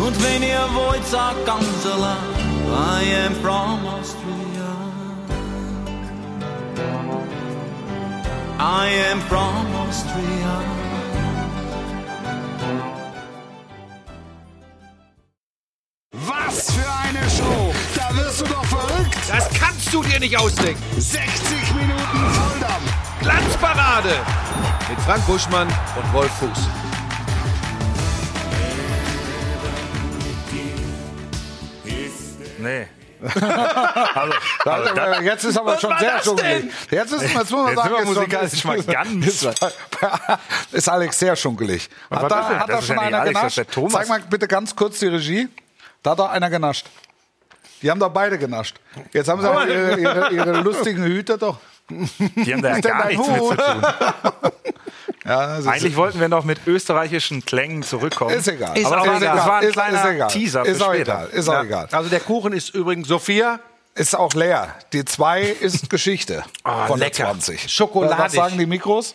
Und wenn ihr wollt, sagt ganz allein, I am from Austria. I am from Austria. Was für eine Show! Da wirst du doch verrückt! Das kannst du dir nicht ausdenken! 60 Minuten Volldampf! Glanzparade! Mit Frank Buschmann und Wolf Fuß. Nee. also, jetzt ist aber schon sehr schunkelig. Jetzt ist man musikalisch mal ganz. Ist Alex sehr schunkelig. Hat da schon einer genascht? Zeig mal bitte ganz kurz die Regie. Da hat doch einer genascht. Die haben doch beide genascht. Jetzt haben sie auch ihre lustigen Hüte doch. Die haben da ja gar nichts mit zu tun. Ja, eigentlich wollten wir noch mit österreichischen Klängen zurückkommen. Ist egal. Ist aber auch egal. Das war ein kleiner Teaser für später. Ist auch egal. Also der Kuchen ist übrigens, Sophia, ist auch leer. Die 2 ist Geschichte von der 20. Schokoladig. Was sagen die Mikros?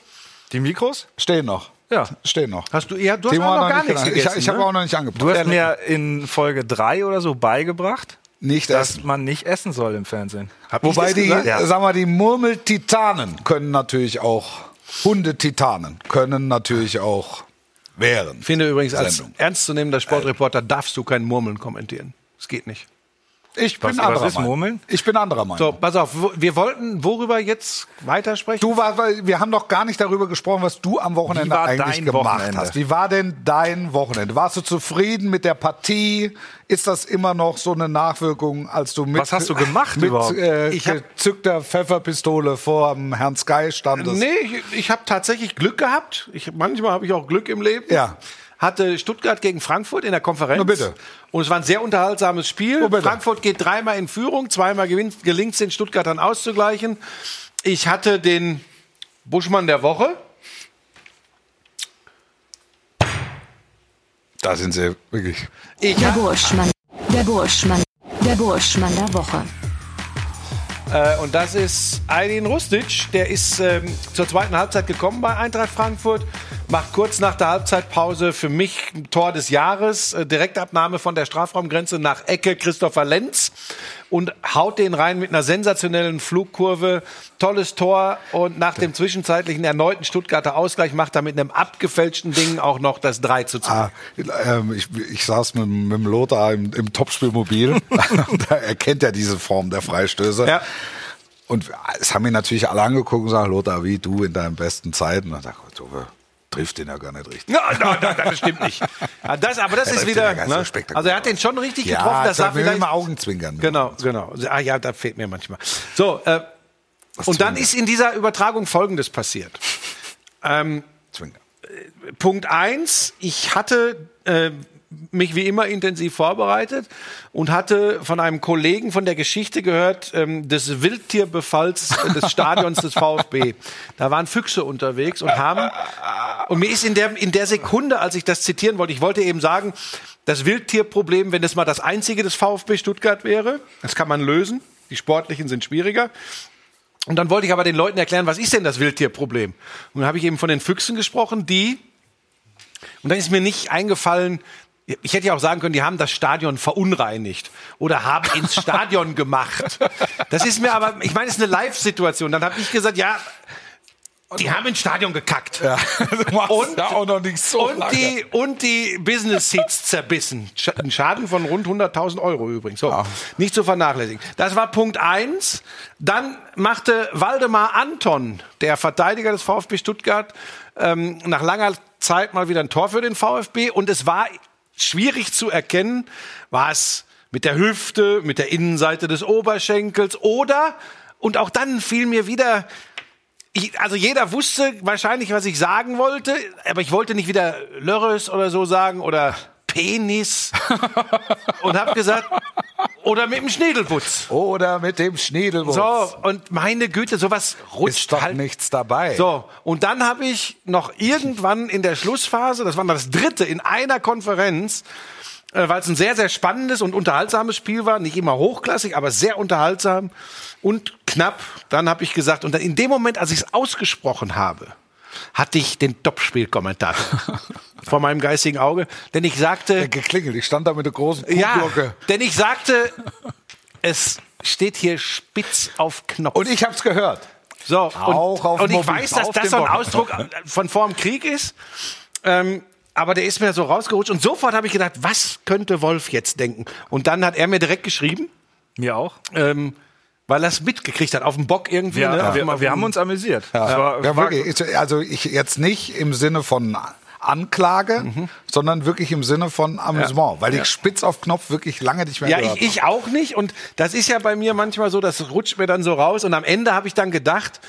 Die Mikros? Stehen noch. Ja, stehen noch. Hast du eher, du hast noch gar nichts gegessen. Ich habe auch noch nicht angebracht. Du hast mir in Folge 3 oder so beigebracht, dass man nicht essen soll im Fernsehen. Wobei die Murmeltitanen können natürlich auch, Hundetitanen können natürlich auch wehren. Ich finde übrigens, als ernstzunehmender Sportreporter darfst du kein Murmeln kommentieren. Es geht nicht. Ich bin anderer Meinung. So, pass auf, wir wollten worüber jetzt weitersprechen? Wir haben noch gar nicht darüber gesprochen, was du am Wochenende eigentlich gemacht hast. Wie war denn dein Wochenende? Warst du zufrieden mit der Partie? Ist das immer noch so eine Nachwirkung, als du mit, was hast du gemacht überhaupt? Gezückter Pfefferpistole vor dem Herrn Sky standest? Nee, ich habe tatsächlich Glück gehabt. Manchmal habe ich auch Glück im Leben. Ja. Hatte Stuttgart gegen Frankfurt in der Konferenz. Oh, bitte. Und es war ein sehr unterhaltsames Spiel. Oh, Frankfurt geht 3-mal in Führung, 2-mal gelingt es den Stuttgartern auszugleichen. Ich hatte den Buschmann der Woche. Da sind sie wirklich. Der Buschmann der Woche. Und das ist Aydin Rustic. Der ist zur zweiten Halbzeit gekommen bei Eintracht Frankfurt. Macht kurz nach der Halbzeitpause für mich ein Tor des Jahres. Direktabnahme von der Strafraumgrenze nach Ecke Christopher Lenz. Und haut den rein mit einer sensationellen Flugkurve. Tolles Tor. Und nach dem zwischenzeitlichen erneuten Stuttgarter Ausgleich macht er mit einem abgefälschten Ding auch noch das 3:2. Ich saß mit dem Lothar im Topspielmobil. Da erkennt er diese Form der Freistöße. Ja. Und es haben ihn natürlich alle angeguckt und gesagt, Lothar, wie du in deinen besten Zeiten. Und ich dachte, trifft den ja gar nicht richtig. Nein, das stimmt nicht. Das ist wieder. Ne? Also er hat den schon richtig getroffen. Das darf vielleicht mal Augenzwinkern. Genau. Ah ja, da fehlt mir manchmal. So, und dann ist in dieser Übertragung Folgendes passiert. Punkt 1, ich hatte mich wie immer intensiv vorbereitet und hatte von einem Kollegen von der Geschichte gehört, des Wildtierbefalls des Stadions des VfB. Da waren Füchse unterwegs und mir ist in der Sekunde, als ich das zitieren wollte, ich wollte eben sagen, das Wildtierproblem, wenn das mal das einzige des VfB Stuttgart wäre, das kann man lösen, die sportlichen sind schwieriger. Und dann wollte ich aber den Leuten erklären, was ist denn das Wildtierproblem? Und dann habe ich eben von den Füchsen gesprochen, und dann ist mir nicht eingefallen, ich hätte ja auch sagen können, die haben das Stadion verunreinigt oder haben ins Stadion gemacht. Das ist mir aber, ich meine, es ist eine Live-Situation. Dann habe ich gesagt, ja, die haben ins Stadion gekackt. Ja, und da auch noch nichts so lange. Und die Business Seats zerbissen. Ein Schaden von rund 100.000 Euro übrigens. So, nicht zu vernachlässigen. Das war Punkt 1. Dann machte Waldemar Anton, der Verteidiger des VfB Stuttgart, nach langer Zeit mal wieder ein Tor für den VfB. Und es war schwierig zu erkennen, war es mit der Hüfte, mit der Innenseite des Oberschenkels und auch dann fiel mir wieder, also jeder wusste wahrscheinlich, was ich sagen wollte, aber ich wollte nicht wieder Lörres oder so sagen oder Penis und habe gesagt, oder mit dem Schniedelputz. So, und meine Güte, sowas rutscht ist doch halt nichts dabei. So, und dann habe ich noch irgendwann in der Schlussphase, das war das 3. in einer Konferenz, weil es ein sehr, sehr spannendes und unterhaltsames Spiel war, nicht immer hochklassig, aber sehr unterhaltsam und knapp, dann habe ich gesagt, und dann in dem Moment, als ich es ausgesprochen habe, hatte ich den Topspielkommentar vor meinem geistigen Auge, denn ich sagte... Ja, geklingelt, ich stand da mit der großen Kuhglocke. Ja, denn ich sagte, es steht hier spitz auf Knopf. Und ich hab's gehört. So, und ich weiß, dass das so ein Ausdruck von vor dem Krieg ist, aber der ist mir so rausgerutscht und sofort habe ich gedacht, was könnte Wolf jetzt denken? Und dann hat er mir direkt geschrieben. Mir auch. Weil er es mitgekriegt hat, auf dem Bock irgendwie. Ja, ne? Wir haben uns amüsiert. Ja, wirklich. Also ich jetzt nicht im Sinne von Anklage, sondern wirklich im Sinne von Amüsement, weil ich Spitz auf Knopf wirklich lange nicht mehr gehört habe. Ja, ich auch nicht, und das ist ja bei mir manchmal so, das rutscht mir dann so raus, und am Ende habe ich dann gedacht,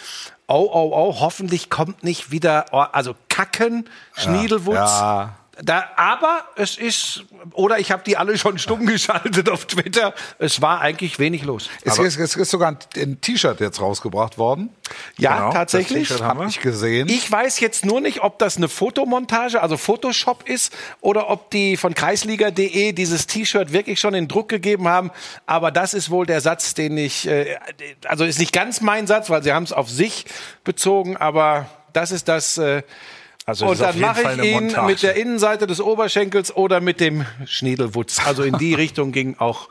hoffentlich kommt nicht wieder, also Kacken, Schniedelwutz. Ja. Da, aber es ist, oder ich habe die alle schon stumm geschaltet auf Twitter, es war eigentlich wenig los. Es ist sogar ein T-Shirt jetzt rausgebracht worden. Ja, genau, tatsächlich. Das T-Shirt habe ich gesehen. Ich weiß jetzt nur nicht, ob das eine Fotomontage, also Photoshop ist, oder ob die von kreisliga.de dieses T-Shirt wirklich schon in Druck gegeben haben. Aber das ist wohl der Satz, den ich, also ist nicht ganz mein Satz, weil sie haben es auf sich bezogen, aber das ist das... Also und dann mache ich ihn mit der Innenseite des Oberschenkels oder mit dem Schniedelwutz. Also in die Richtung ging auch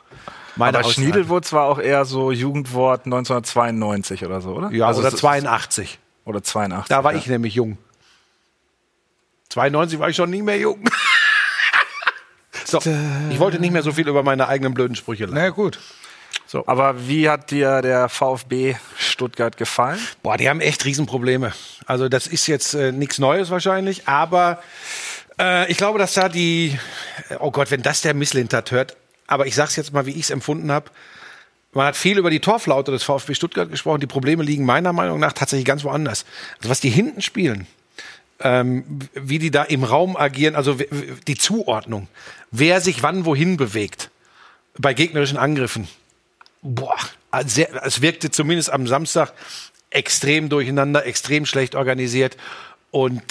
meine Aussage. Schniedelwutz war auch eher so Jugendwort 1992 oder so, oder? Ja, also oder 82. Oder 82. Da war ich nämlich jung. 92 war ich schon nie mehr jung. So, ich wollte nicht mehr so viel über meine eigenen blöden Sprüche lachen. Na gut. So. Aber wie hat dir der VfB Stuttgart gefallen? Boah, die haben echt Riesenprobleme. Also das ist jetzt nichts Neues wahrscheinlich, aber ich glaube, dass da die... Oh Gott, wenn das der Misslintat hört. Aber ich sag's jetzt mal, wie ich es empfunden habe. Man hat viel über die Torflaute des VfB Stuttgart gesprochen. Die Probleme liegen meiner Meinung nach tatsächlich ganz woanders. Also was die hinten spielen, wie die da im Raum agieren, also die Zuordnung. Wer sich wann wohin bewegt bei gegnerischen Angriffen. Boah, es wirkte zumindest am Samstag extrem durcheinander, extrem schlecht organisiert. Und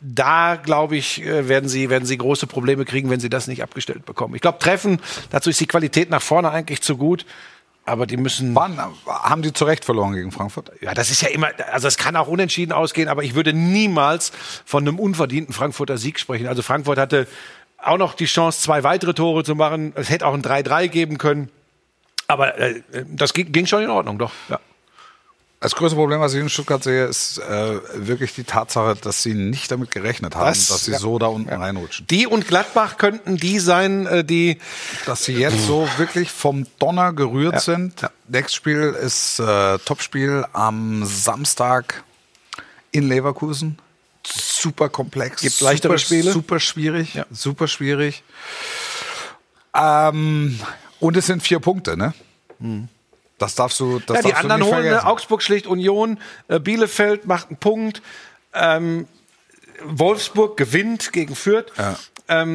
da, glaube ich, werden sie große Probleme kriegen, wenn sie das nicht abgestellt bekommen. Ich glaube, Treffen, dazu ist die Qualität nach vorne eigentlich zu gut. Aber die müssen... Wann haben die zu Recht verloren gegen Frankfurt? Ja, das ist ja immer... Also es kann auch unentschieden ausgehen, aber ich würde niemals von einem unverdienten Frankfurter Sieg sprechen. Also Frankfurt hatte auch noch die Chance, 2 weitere Tore zu machen. Es hätte auch ein 3-3 geben können. Aber das ging schon in Ordnung, doch. Ja. Das größte Problem, was ich in Stuttgart sehe, ist wirklich die Tatsache, dass sie nicht damit gerechnet haben, dass sie so da unten reinrutschen. Die und Gladbach könnten die sein, die... Dass sie jetzt so wirklich vom Donner gerührt sind. Ja. Nächstes Spiel ist Topspiel am Samstag in Leverkusen. Super komplex. Gibt leichtere Spiele? Super schwierig. Ja. Super schwierig. Und es sind 4 Punkte, ne? Hm. Das darfst du nicht vergessen. Ja, die anderen holen Augsburg schlägt Union, Bielefeld macht einen Punkt, Wolfsburg gewinnt gegen Fürth. Ja.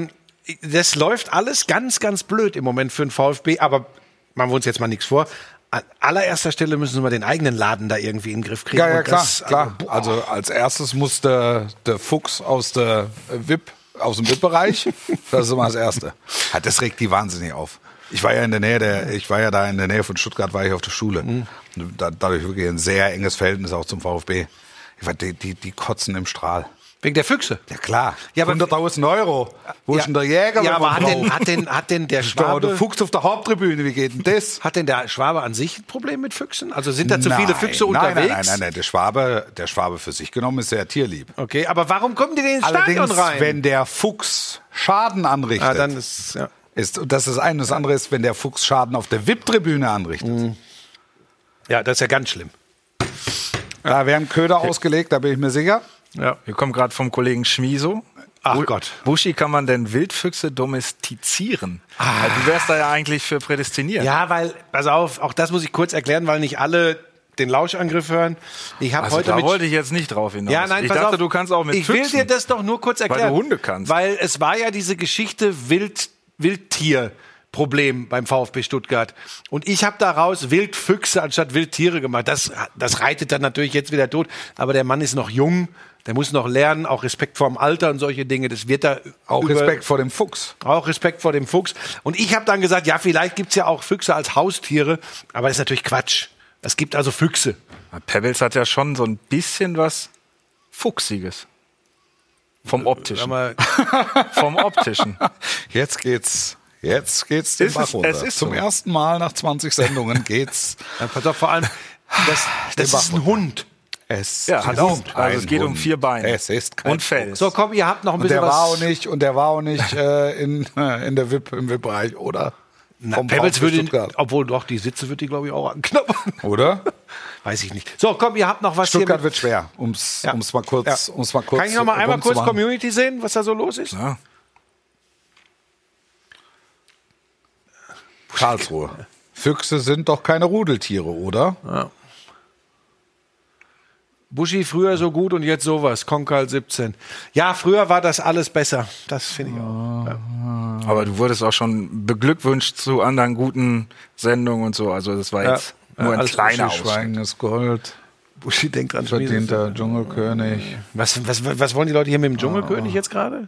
Das läuft alles ganz, ganz blöd im Moment für den VfB, aber machen wir uns jetzt mal nichts vor. An allererster Stelle müssen sie mal den eigenen Laden da irgendwie in den Griff kriegen. Ja, ja, klar. Also als erstes muss der Fuchs aus dem VIP-Bereich, das ist immer das Erste. Das regt die wahnsinnig auf. Ich war ja in der Nähe von Stuttgart, war ich auf der Schule. Mhm. Dadurch wirklich ein sehr enges Verhältnis auch zum VfB. Die kotzen im Strahl. Wegen der Füchse? Ja, klar. Ja, 100.000 €. Wo ist denn der Jäger? Ja, aber hat denn der Schwabe... Der Fuchs auf der Haupttribüne, wie geht denn das? Hat denn der Schwabe an sich ein Problem mit Füchsen? Also sind da zu viele Füchse unterwegs? Nein. Der Schwabe für sich genommen ist sehr tierlieb. Okay, aber warum kommen die denn ins Stadion rein? Allerdings, wenn der Fuchs Schaden anrichtet... Ah, dann ist... Ja. Das ist ein, das andere ist, wenn der Fuchs Schaden auf der VIP-Tribüne anrichtet. Ja, das ist ja ganz schlimm. Da werden Köder ausgelegt, da bin ich mir sicher. Ja. Wir kommen gerade vom Kollegen Schmiso. Ach Gott. Buschi, kann man denn Wildfüchse domestizieren? Weil du wärst da ja eigentlich für prädestiniert. Ja, weil, pass auf, auch das muss ich kurz erklären, weil nicht alle den Lauschangriff hören. Wollte ich jetzt nicht drauf hinaus. Ja, nein, ich dachte, du kannst auch mit Füchsen. Ich will dir das doch nur kurz erklären. Weil du Hunde kannst. Weil es war ja diese Geschichte Wildtierproblem beim VfB Stuttgart. Und ich habe daraus Wildfüchse anstatt Wildtiere gemacht. Das reitet dann natürlich jetzt wieder tot. Aber der Mann ist noch jung, der muss noch lernen, auch Respekt vor dem Alter und solche Dinge. Das wird da auch Respekt vor dem Fuchs. Auch Respekt vor dem Fuchs. Und ich habe dann gesagt, ja, vielleicht gibt's ja auch Füchse als Haustiere. Aber das ist natürlich Quatsch. Es gibt also Füchse. Pebbles hat ja schon so ein bisschen was Fuchsiges. Vom Optischen. Vom Optischen. Jetzt geht's den Bach runter. Zum ersten Mal nach 20 Sendungen geht's. Ja, vor allem, das ist ein Hund. Es geht um 4 Beine. Es ist kein Fell. So, komm, ihr habt noch ein bisschen was. Und der war auch nicht in der VIP, im VIP-Bereich, oder? Pebbles würde, obwohl doch, die Sitze wird die, glaube ich, auch anknabbern. Oder? weiß ich nicht. So, komm, ihr habt noch was. Stuttgart hier wird schwer, um's mal kurz, um's mal kurz. Kann ich noch mal einmal kurz Community sehen, was da so los ist? Ja. Karlsruhe. Füchse sind doch keine Rudeltiere, oder? Ja. Buschi früher so gut und jetzt sowas. Konkal 17. Ja, früher war das alles besser. Das finde ich auch. Ja. Aber du wurdest auch schon beglückwünscht zu anderen guten Sendungen und so. Also das war jetzt nur ein kleiner Ausschnitt. Schweigendes Gold. Buschi denkt an verdienter Dschungelkönig. Was wollen die Leute hier mit dem Dschungelkönig jetzt gerade?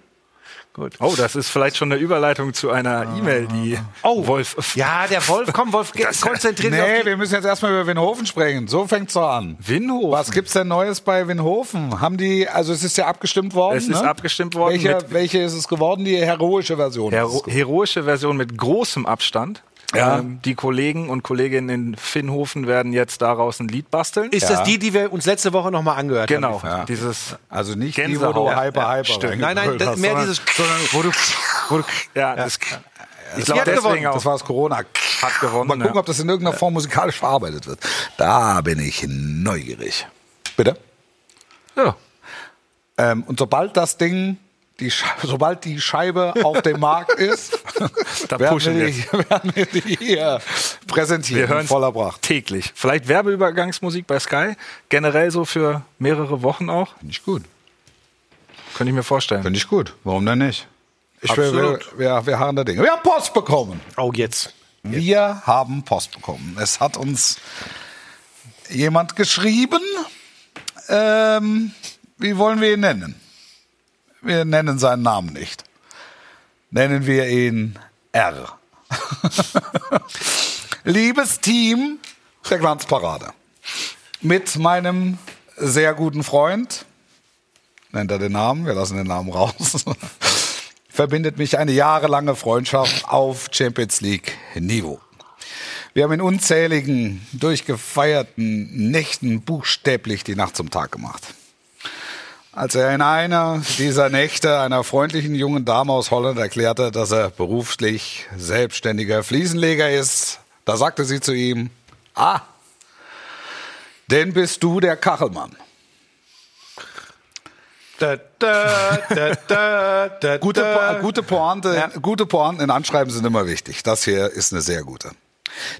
Gut. Oh, das ist vielleicht schon eine Überleitung zu einer E-Mail, die Wolf. Ja, der Wolf, komm, Wolf, konzentriert dich. Nee, wir müssen jetzt erstmal über Winhofen sprechen. So fängt's doch an. Winhofen. Was gibt's denn Neues bei Winhofen? Haben die, also es ist ja abgestimmt worden. Es ist abgestimmt worden. Welche ist es geworden? Die heroische Version. Heroische Version mit großem Abstand. Ja. Die Kollegen und Kolleginnen in Winhofen werden jetzt daraus ein Lied basteln. Ist das die wir uns letzte Woche nochmal angehört haben? Genau. Ja. Dieses also nicht Gänsehaut. Die, wo du hyper. Nein, das mehr dieses... Wo du das... Ich glaube, deswegen auch. Das war das Corona. Hat gewonnen. Mal gucken, ob das in irgendeiner Form musikalisch verarbeitet wird. Da bin ich neugierig. Bitte? Ja. Und sobald das Ding... sobald die Scheibe auf dem Markt ist, werden wir die hier präsentieren. Wir hören voller Pracht. Täglich. Vielleicht Werbeübergangsmusik bei Sky. Generell so für mehrere Wochen auch. Finde ich gut. Könnte ich mir vorstellen. Finde ich gut. Warum denn nicht? Wir haben da Dinge. Wir haben Post bekommen. Oh, jetzt. Wir haben Post bekommen. Es hat uns jemand geschrieben. Wie wollen wir ihn nennen? Wir nennen seinen Namen nicht. Nennen wir ihn R. Liebes Team der Glanzparade. Mit meinem sehr guten Freund, nennt er den Namen, wir lassen den Namen raus, verbindet mich eine jahrelange Freundschaft auf Champions League Niveau. Wir haben in unzähligen, durchgefeierten Nächten buchstäblich die Nacht zum Tag gemacht. Als er in einer dieser Nächte einer freundlichen jungen Dame aus Holland erklärte, dass er beruflich selbstständiger Fliesenleger ist, da sagte sie zu ihm, denn bist du der Kachelmann. Gute Pointen in Anschreiben sind immer wichtig. Das hier ist eine sehr gute.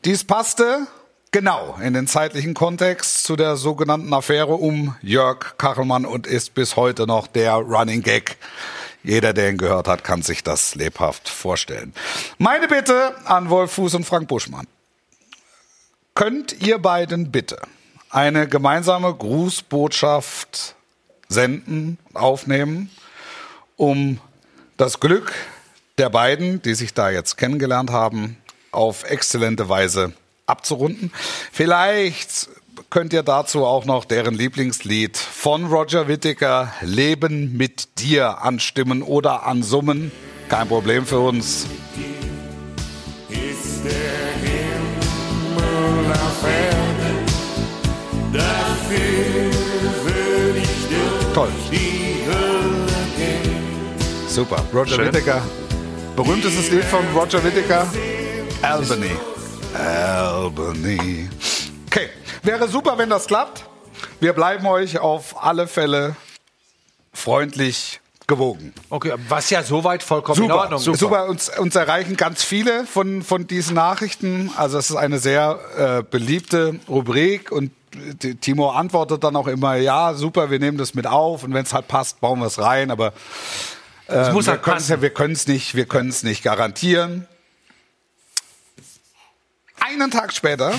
Dies passte genau in den zeitlichen Kontext zu der sogenannten Affäre um Jörg Kachelmann und ist bis heute noch der Running Gag. Jeder, der ihn gehört hat, kann sich das lebhaft vorstellen. Meine Bitte an Wolf Fuß und Frank Buschmann. Könnt ihr beiden bitte eine gemeinsame Grußbotschaft senden und aufnehmen, um das Glück der beiden, die sich da jetzt kennengelernt haben, auf exzellente Weise abzurunden. Vielleicht könnt ihr dazu auch noch deren Lieblingslied von Roger Whittaker, Leben mit dir, anstimmen oder ansummen. Kein Problem für uns. Ist der Himmel auf Erden, dafür würde ich durch die Hölle gehen. Super, Roger Whittaker. Berühmtestes Lied von Roger Whittaker, Albany. Okay, wäre super, wenn das klappt. Wir bleiben euch auf alle Fälle freundlich gewogen. Okay, was ja soweit vollkommen in Ordnung ist. Super. Uns erreichen ganz viele von diesen Nachrichten. Also es ist eine sehr beliebte Rubrik und Timo antwortet dann auch immer, ja, super, wir nehmen das mit auf und wenn es halt passt, bauen wir es rein. Aber wir können es nicht garantieren. Einen Tag später,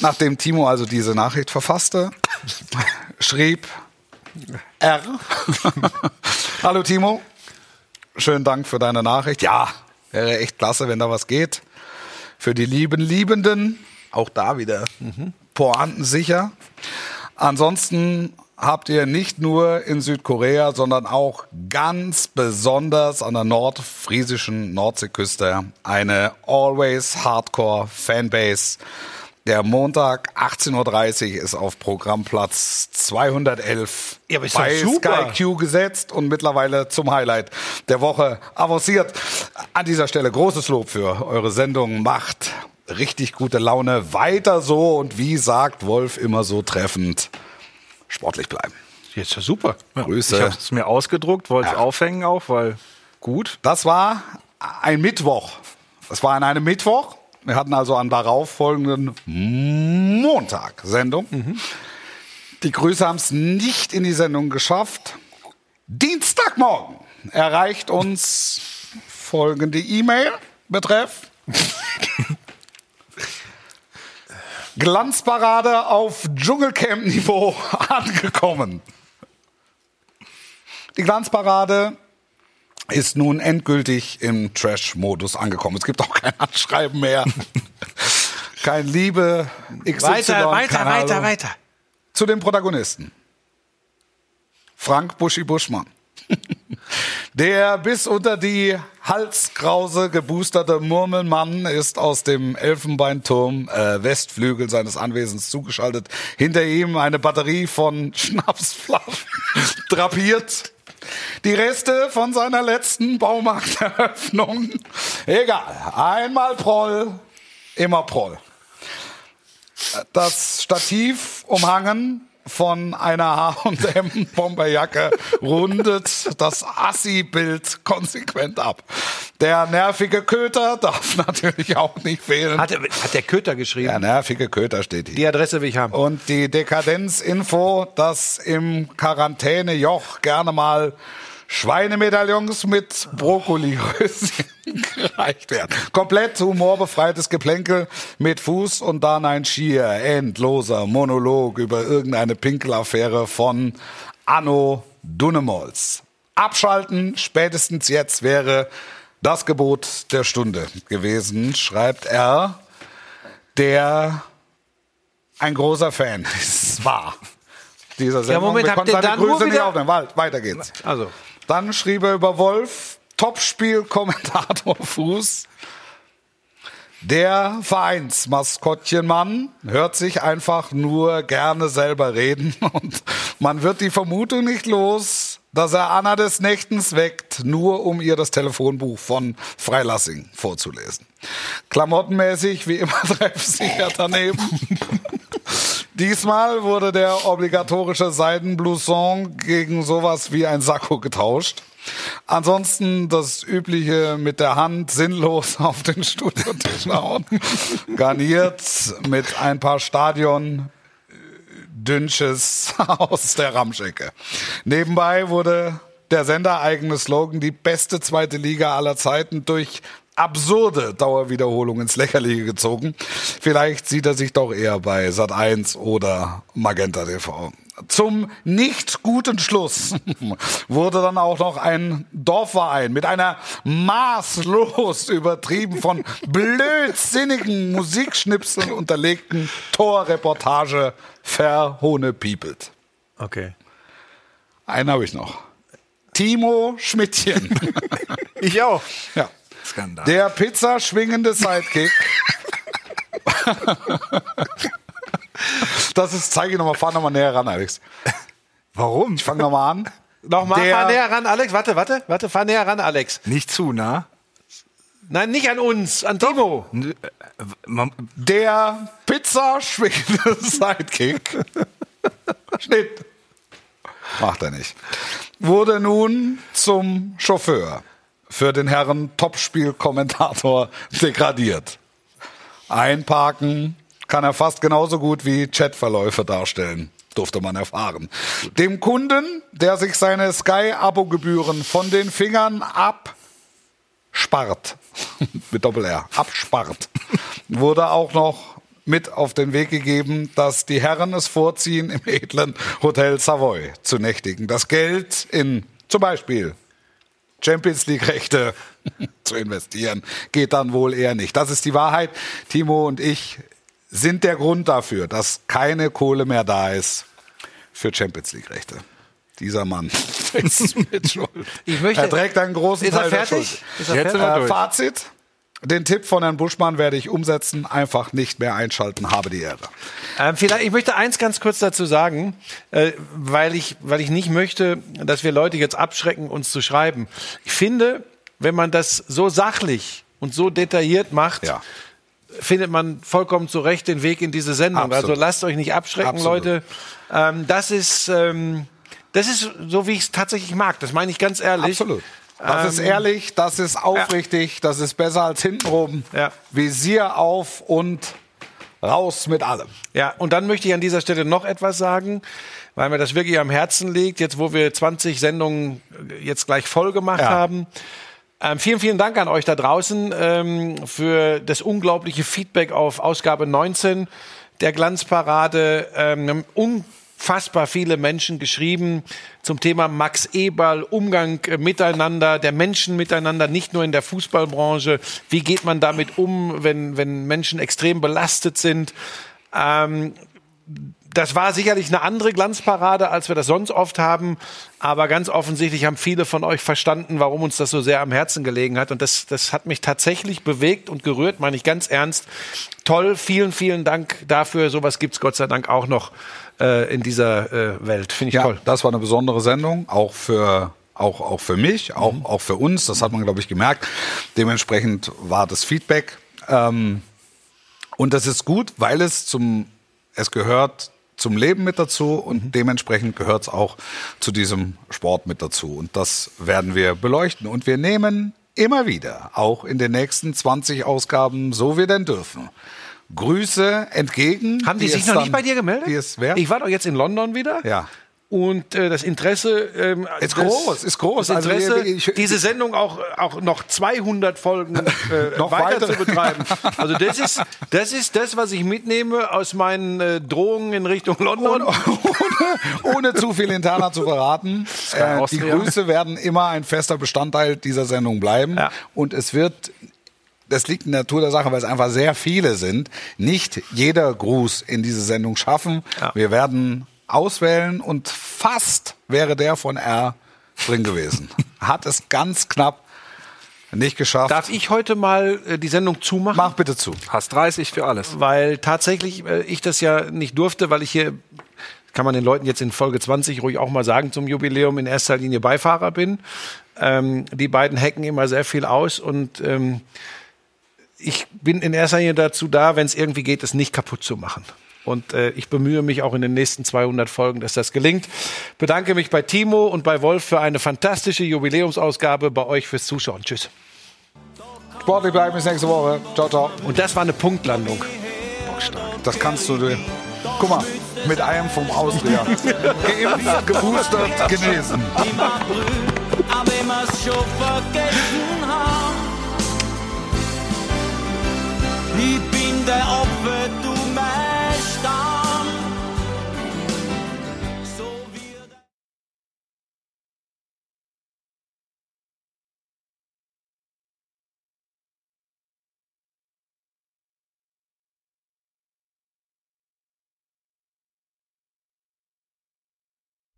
nachdem Timo also diese Nachricht verfasste, schrieb R. Hallo Timo, schönen Dank für deine Nachricht. Ja, wäre echt klasse, wenn da was geht. Für die lieben Liebenden, auch da wieder Pointen sicher. Ansonsten habt ihr nicht nur in Südkorea, sondern auch ganz besonders an der nordfriesischen Nordseeküste eine always hardcore Fanbase. Der Montag 18.30 Uhr ist auf Programmplatz 211 bei Sky Q gesetzt und mittlerweile zum Highlight der Woche avanciert. An dieser Stelle großes Lob für eure Sendung. Macht richtig gute Laune. Weiter so und wie sagt Wolf immer so treffend, sportlich bleiben. Jetzt ja super. Ja. Grüße. Ich habe es mir ausgedruckt, wollte es aufhängen auch, weil gut. Das war ein Mittwoch. Das war an einem Mittwoch. Wir hatten also am darauffolgenden Montag Sendung. Mhm. Die Grüße haben es nicht in die Sendung geschafft. Dienstagmorgen erreicht uns folgende E-Mail betreff. Glanzparade auf Dschungelcamp-Niveau angekommen. Die Glanzparade ist nun endgültig im Trash-Modus angekommen. Es gibt auch kein Anschreiben mehr. Kein Liebe. XY, weiter. Zu den Protagonisten. Frank Buschi Buschmann. Der bis unter die Halskrause geboosterte Murmelmann ist aus dem Elfenbeinturm Westflügel seines Anwesens zugeschaltet. Hinter ihm eine Batterie von Schnapsflaschen drapiert. Die Reste von seiner letzten Baumarkteröffnung. Egal, einmal Proll, immer Proll. Das Stativ umhangen von einer H&M-Bomberjacke rundet das Assi-Bild konsequent ab. Der nervige Köter darf natürlich auch nicht fehlen. Hat der Köter geschrieben? Der nervige Köter steht hier. Die Adresse will ich haben. Und die Dekadenz-Info, dass im Quarantäne-Joch gerne mal Schweinemedaillons mit Brokkoli-Röschen gereicht werden. Komplett humorbefreites Geplänkel mit Fuß und dann ein schier endloser Monolog über irgendeine Pinkelaffäre von Anno Dunnemols. Abschalten spätestens jetzt wäre das Gebot der Stunde gewesen, schreibt er, der ein großer Fan war dieser Sendung. Ja, Moment, wir konnten seine Grüße nicht aufnehmen. Weiter geht's. Also. Dann schrieb er über Wolf, Topspiel-Kommentator Fuß. Der Vereinsmaskottchenmann hört sich einfach nur gerne selber reden. Und man wird die Vermutung nicht los, dass er Anna des Nächtens weckt, nur um ihr das Telefonbuch von Freilassing vorzulesen. Klamottenmäßig, wie immer, trefft sich er daneben. Diesmal wurde der obligatorische Seidenblouson gegen sowas wie ein Sakko getauscht. Ansonsten das Übliche mit der Hand sinnlos auf den Studiotisch hauen. Garniert mit ein paar Stadion-Dünches aus der Ramschecke. Nebenbei wurde der sendereigene Slogan die beste zweite Liga aller Zeiten durch absurde Dauerwiederholung ins Lächerliche gezogen. Vielleicht sieht er sich doch eher bei Sat1 oder Magenta TV. Zum nicht guten Schluss wurde dann auch noch ein Dorfverein mit einer maßlos übertrieben von blödsinnigen Musikschnipseln unterlegten Torreportage verhohnepiepelt. Okay. Einen habe ich noch. Timo Schmidtchen. Ich auch. Ja. Skandal. Der pizzaschwingende Sidekick. Zeige ich nochmal, fahr nochmal näher ran, Alex. Warum? Ich fange nochmal an. Nochmal, fahr näher ran, Alex. Warte, fahr näher ran, Alex. Nicht zu nah. Nein, nicht an uns, an Timo. Der pizzaschwingende Sidekick. Schnitt. Macht er nicht. Wurde nun zum Chauffeur für den Herren Topspiel-Kommentator degradiert. Einparken kann er fast genauso gut wie Chatverläufe darstellen, durfte man erfahren. Dem Kunden, der sich seine Sky-Abo-Gebühren von den Fingern abspart, mit Doppel-R, abspart, wurde auch noch mit auf den Weg gegeben, dass die Herren es vorziehen, im edlen Hotel Savoy zu nächtigen. Das Geld in zum Beispiel Champions League-Rechte zu investieren, geht dann wohl eher nicht. Das ist die Wahrheit. Timo und ich sind der Grund dafür, dass keine Kohle mehr da ist für Champions League-Rechte. Dieser Mann ist mit Schuld. Er trägt einen großen Teil der Schuld. Ist er fertig? Fazit. Den Tipp von Herrn Buschmann werde ich umsetzen. Einfach nicht mehr einschalten, habe die Ehre. Ich möchte eins ganz kurz dazu sagen, weil ich nicht möchte, dass wir Leute jetzt abschrecken, uns zu schreiben. Ich finde, wenn man das so sachlich und so detailliert macht, findet man vollkommen zu Recht den Weg in diese Sendung. Absolut. Also lasst euch nicht abschrecken, absolut, Leute. Das ist so, wie ich es tatsächlich mag. Das meine ich ganz ehrlich. Absolut. Das ist ehrlich, das ist aufrichtig, das ist besser als hintenrum. Ja. Visier auf und raus mit allem. Ja, und dann möchte ich an dieser Stelle noch etwas sagen, weil mir das wirklich am Herzen liegt, jetzt wo wir 20 Sendungen jetzt gleich voll gemacht haben. Vielen, vielen Dank an euch da draußen für das unglaubliche Feedback auf Ausgabe 19 der Glanzparade. Unfassbar viele Menschen geschrieben zum Thema Max Eberl, Umgang miteinander, der Menschen miteinander, nicht nur in der Fußballbranche. Wie geht man damit um, wenn Menschen extrem belastet sind? Das war sicherlich eine andere Glanzparade, als wir das sonst oft haben. Aber ganz offensichtlich haben viele von euch verstanden, warum uns das so sehr am Herzen gelegen hat. Und das hat mich tatsächlich bewegt und gerührt, meine ich ganz ernst. Toll, vielen, vielen Dank dafür. Sowas gibt's Gott sei Dank auch noch in dieser Welt. Finde ich toll. Das war eine besondere Sendung, auch für mich, auch für uns. Das hat man, glaube ich, gemerkt. Dementsprechend war das Feedback. Und das ist gut, weil es gehört zum Leben mit dazu und dementsprechend gehört es auch zu diesem Sport mit dazu. Und das werden wir beleuchten. Und wir nehmen immer wieder, auch in den nächsten 20 Ausgaben, so wir denn dürfen, Grüße entgegen. Haben die sich noch nicht bei dir gemeldet? Ich war doch jetzt in London wieder. Ja. Und das Interesse ist groß. Das Interesse, also diese Sendung auch noch 200 Folgen noch weiter zu betreiben. Also das ist das, was ich mitnehme aus meinen Drohungen in Richtung London. Ohne zu viel interner zu verraten. Die Grüße werden immer ein fester Bestandteil dieser Sendung bleiben. Ja. Und es wird... Das liegt in der Natur der Sache, weil es einfach sehr viele sind. Nicht jeder Gruß in diese Sendung schaffen. Ja. Wir werden auswählen und fast wäre der von R drin gewesen. Hat es ganz knapp nicht geschafft. Darf ich heute mal die Sendung zumachen? Mach bitte zu. Hast 30 für alles. Weil tatsächlich ich das ja nicht durfte, weil ich hier, kann man den Leuten jetzt in Folge 20 ruhig auch mal sagen, zum Jubiläum in erster Linie Beifahrer bin. Die beiden hacken immer sehr viel aus und ich bin in erster Linie dazu da, wenn es irgendwie geht, es nicht kaputt zu machen. Und ich bemühe mich auch in den nächsten 200 Folgen, dass das gelingt. Bedanke mich bei Timo und bei Wolf für eine fantastische Jubiläumsausgabe. Bei euch fürs Zuschauen. Tschüss. Sportlich bleiben bis nächste Woche. Ciao, ciao. Und das war eine Punktlandung. Das kannst du dir... Guck mal, mit einem vom Austria. Geimpft, geboostert, genesen.